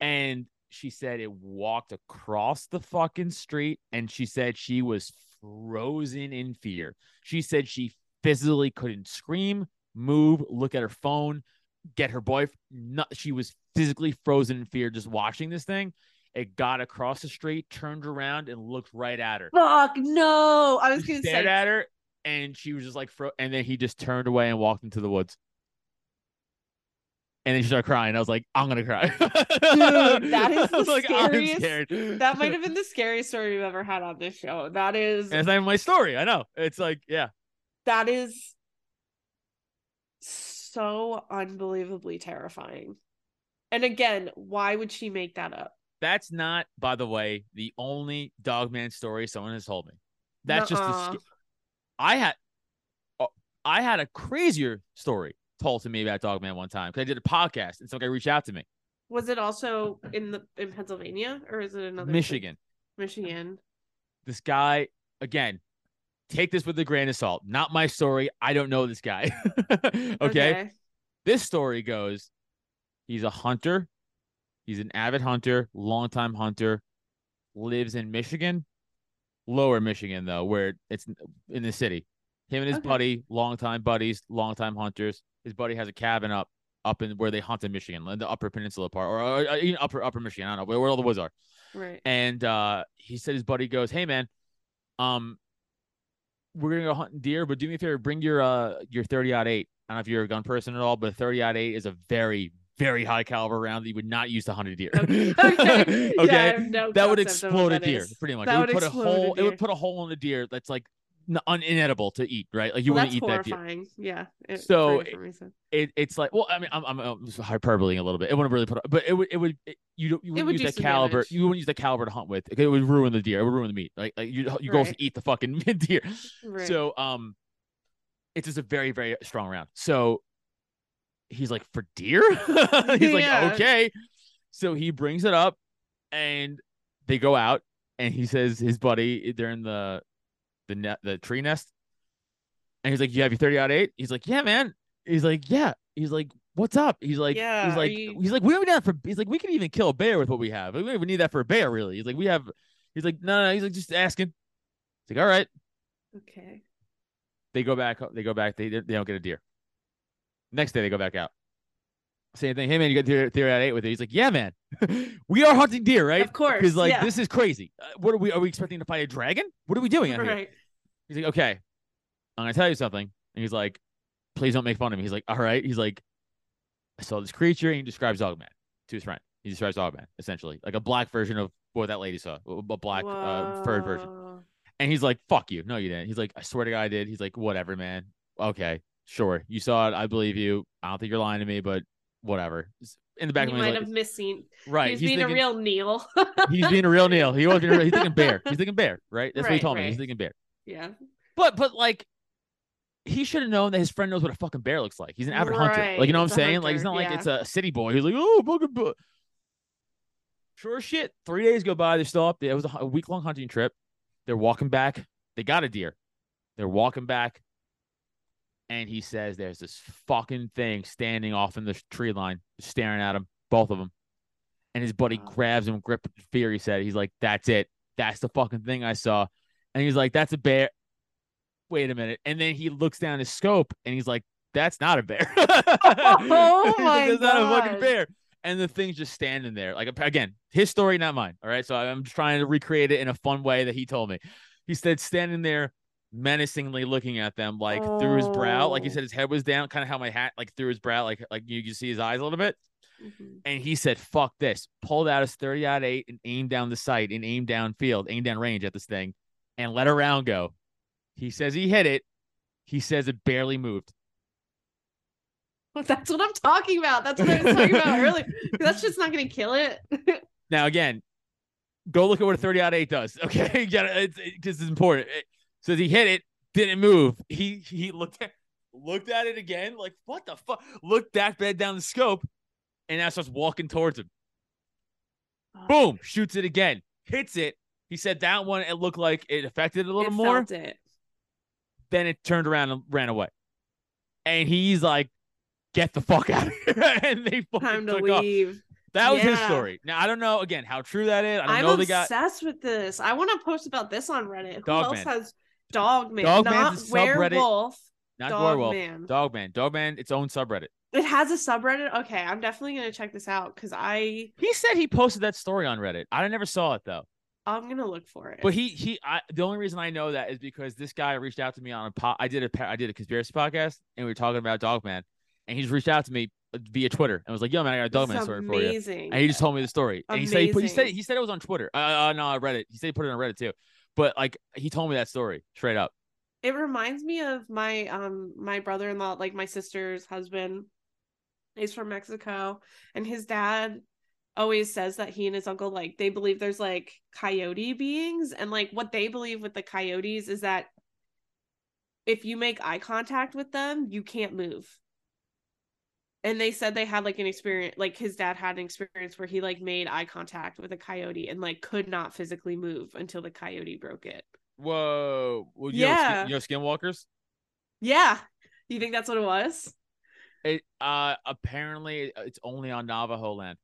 And she said it walked across the fucking street, and she said she was frozen in fear. She said she physically couldn't scream, move, look at her phone. Get her boyfriend. She was physically frozen in fear just watching this thing. It got across the street, turned around, and looked right at her. Fuck no! I was gonna say. Stared at her, and she was just like, and then he just turned away and walked into the woods. And then she started crying. I was like, I'm gonna cry. Dude, that is the scariest. Like, that might have been the scariest story we've ever had on this show. That is. And it's not even my story. I know. It's like, yeah. That is. So unbelievably terrifying. And again, why would she make that up? That's not, by the way, the only Dogman story someone has told me. That's just I had a crazier story told to me about Dogman one time because I did a podcast and some guy reached out to me. Was it also in Pennsylvania or is it another Michigan? Michigan. This guy again. Take this with a grain of salt. Not my story. I don't know this guy. Okay? This story goes, he's a hunter. He's an avid hunter, longtime hunter, lives in Michigan, lower Michigan, though, where it's in the city. Him and his buddy, longtime buddies, longtime hunters. His buddy has a cabin up in where they hunt in Michigan, in the Upper Peninsula part, or in upper Michigan. I don't know, where all the woods are. Right. And he said his buddy goes, hey, man, we're going to go hunting deer, but do me a favor, bring your 30-08. I don't know if you're a gun person at all, but 30-08 is a very, very high caliber round that you would not use to hunt a deer. Okay. Yeah, no that would explode a deer, pretty much. It would put a hole in a deer that's like inedible to eat, right? Like you wouldn't eat horrifying. That deer. Yeah. So it's like, well, I mean, I'm hyperbole a little bit. It wouldn't really put up, but you wouldn't use that caliber. Damage. You wouldn't use the caliber to hunt with. It would ruin the deer. It would ruin the meat. Like you go to eat the fucking deer. Right. So it's just a very, very strong round. So he's like, for deer? He's like, okay. So he brings it up and they go out and he says his buddy, they're in the tree nest, and he's like, you have your 30-08? He's like, yeah, man. He's like, yeah. He's like, what's up? He's like, yeah, we can even kill a bear with what we have. We don't even need that for a bear, really. He's like, he's like, no. He's like, just asking. He's like, all right. Okay. They go back. They don't get a deer. Next day they go back out. Same thing. Hey, man, you got 30-08 with it. He's like, yeah, man. We are hunting deer, right? Of course. Because this is crazy. What are we expecting to fight a dragon? What are we doing out here? He's like, okay, I'm gonna tell you something. And he's like, please don't make fun of me. He's like, all right. He's like, I saw this creature, and he describes Dogman to his friend. He describes Dogman, essentially. Like a black version of what that lady saw. A black furred version. And he's like, fuck you. No, you didn't. He's like, I swear to God I did. He's like, whatever, man. Okay, sure. You saw it. I believe you. I don't think you're lying to me, but whatever. In the back of my mind, might have missing. Right, he's being a real Neil. He's being a real Neil. He wasn't. He's thinking bear. He's thinking bear. Right. That's what he told me. He's thinking bear. Yeah. But like, he should have known that his friend knows what a fucking bear looks like. He's an avid hunter. Like, you know what I'm saying? Hunter. Like, it's not like it's a city boy. He's like, oh, fucking. Sure shit. 3 days go by. They're still up. It was a week long hunting trip. They're walking back. They got a deer. They're walking back. And he says there's this fucking thing standing off in the tree line, staring at him, both of them. And his buddy grabs him, grip Fury said. He's like, that's it. That's the fucking thing I saw. And he's like, that's a bear. Wait a minute. And then he looks down his scope and he's like, that's not a bear. Oh my God. That's not a fucking bear. And the thing's just standing there. Like, again, his story, not mine. All right. So I'm trying to recreate it in a fun way that he told me. He said, standing there, menacingly looking at them, like through his brow. Like he said, his head was down, kind of how my hat, like through his brow, like you can see his eyes a little bit. Mm-hmm. And he said, fuck this, pulled out his 30-08 and aimed down the sight and aimed downfield, aimed down range at this thing and let a round go. He says he hit it. He says it barely moved. Well, that's what I'm talking about. That's what I was talking about earlier. That's just not going to kill it. Now, again, go look at what a 30-08 does. Okay. Because it's important. So he hit it, didn't move. He looked at it again. Like, what the fuck? Looked that bad down the scope. And now starts walking towards him. Boom. Shoots it again. Hits it. He said that one, it looked like it affected it a little more. Felt it. Then it turned around and ran away. And he's like, get the fuck out of here. And they fucking time to leave. Off. That was his story. Now, I don't know, again, how true that is. I'm obsessed with this. I want to post about this on Reddit. Who else has Dogman? Not Werewolf. Not Werewolf. Dogman. Dogman, its own subreddit. It has a subreddit? Okay, I'm definitely going to check this out because He said he posted that story on Reddit. I never saw it, though. I'm going to look for it. But the only reason I know that is because this guy reached out to me on I did a conspiracy podcast, and we were talking about Dogman, and he's reached out to me via Twitter and was like, yo, man, I got a Dogman story for you. Amazing. And he just told me the story. Amazing. And he said it was on Twitter. No, Reddit. He said he put it on Reddit, too. But, like, he told me that story straight up. It reminds me of my brother-in-law, like, my sister's husband. He's from Mexico, and his dad always says that he and his uncle, like, they believe there's, like, coyote beings, and, like, what they believe with the coyotes is that if you make eye contact with them, you can't move. And they said they had, like, an experience, like, his dad had an experience where he, like, made eye contact with a coyote and, like, could not physically move until the coyote broke it. Whoa. Well, yeah. You know Skinwalkers? Yeah. You think that's what it was? It apparently it's only on Navajo land.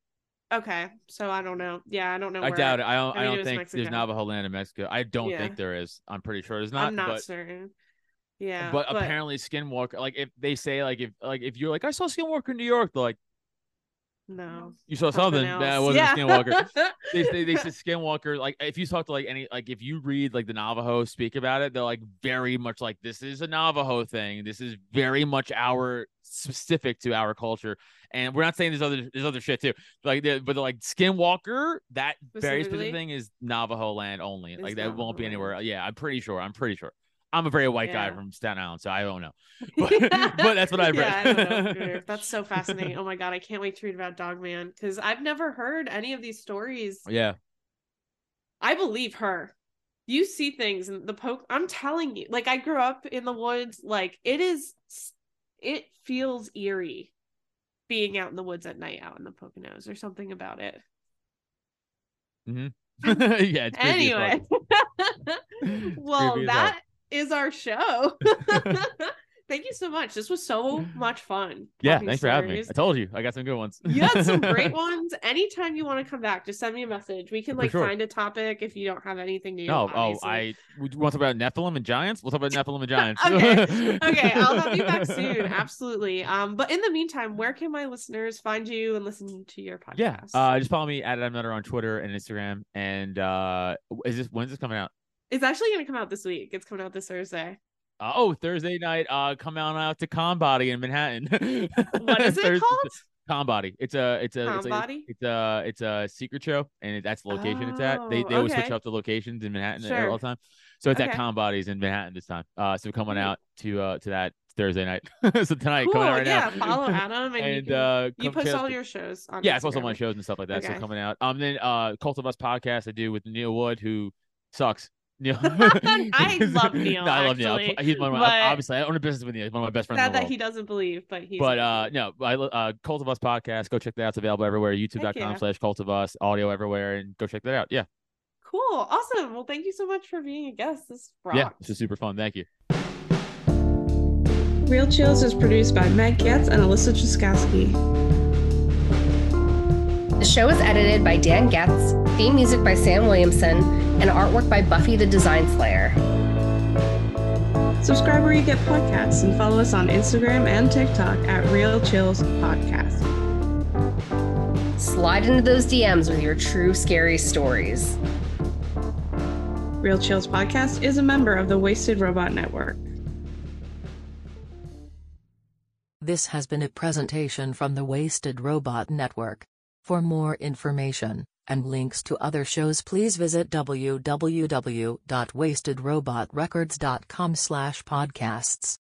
Okay, so I don't know. Yeah, I don't know. I doubt it. I don't think there's Navajo land in Mexico. I don't think there is. I'm pretty sure there's not. I'm not certain. Yeah, but apparently Skinwalker. Like if they say if you're like I saw Skinwalker in New York, they're like no, you saw something that wasn't Skinwalker. they said Skinwalker. Like if you talk to like any like if you read like the Navajo speak about it, they're like very much like this is a Navajo thing. This is very much our. Specific to our culture, and we're not saying there's other shit too. Like, but like Skinwalker, that very specific thing is Navajo land only. It's like that won't be anywhere. Yeah, I'm pretty sure. I'm a very white guy from Staten Island, so I don't know. But, but that's what I've read. I don't know. That's so fascinating. Oh my God, I can't wait to read about Dogman because I've never heard any of these stories. Yeah, I believe her. You see things in the I'm telling you, like I grew up in the woods. Like it is. It feels eerie being out in the woods at night out in the Poconos or something about it. Mm-hmm. Yeah. It's anyway. Well, that is our show. Thank you so much. This was so much fun. Yeah. Thanks for having me. I told you I got some good ones. You had some great ones. Anytime you want to come back, just send me a message. We can find a topic if you don't have anything new. No, obviously. We want to talk about Nephilim and giants. We'll talk about Nephilim and giants. Okay. I'll have you back soon. Absolutely. But in the meantime, where can my listeners find you and listen to your podcast? Yeah. Just follow me at Adam Nutter on Twitter and Instagram. And when's this coming out? It's actually going to come out this week. It's coming out this Thursday. Thursday night, come out to Combody in Manhattan. What is it called? Combody. It's a secret show, and that's the location it's at. They always switch up the locations in Manhattan all the time. So it's at Combody's in Manhattan this time. So coming out to that Thursday night. So tonight, cool. Coming out now. Follow Adam, and you post all your shows. On Instagram. I post all my shows and stuff like that. Okay. So coming out. Then Cult of Us podcast I do with Neil Wood, who sucks. Neil. I love Neil. He's one of my, obviously I own a business with Neil. He's one of my best friends. Sad that he doesn't believe, but he's. But Cult of Us podcast. Go check that out. It's available everywhere. YouTube.com/Cult of Us. Audio everywhere, and go check that out. Yeah. Cool. Awesome. Well, thank you so much for being a guest. This rocks. Yeah, this is super fun. Thank you. Real Chills is produced by Meg Getz and Alyssa Truskowski. The show is edited by Dan Getz, theme music by Sam Williamson, and artwork by Buffy the Design Slayer. Subscribe where you get podcasts and follow us on Instagram and TikTok at Real Chills Podcast. Slide into those DMs with your true scary stories. Real Chills Podcast is a member of the Wasted Robot Network. This has been a presentation from the Wasted Robot Network. For more information and links to other shows, please visit www.wastedrobotrecords.com/podcasts.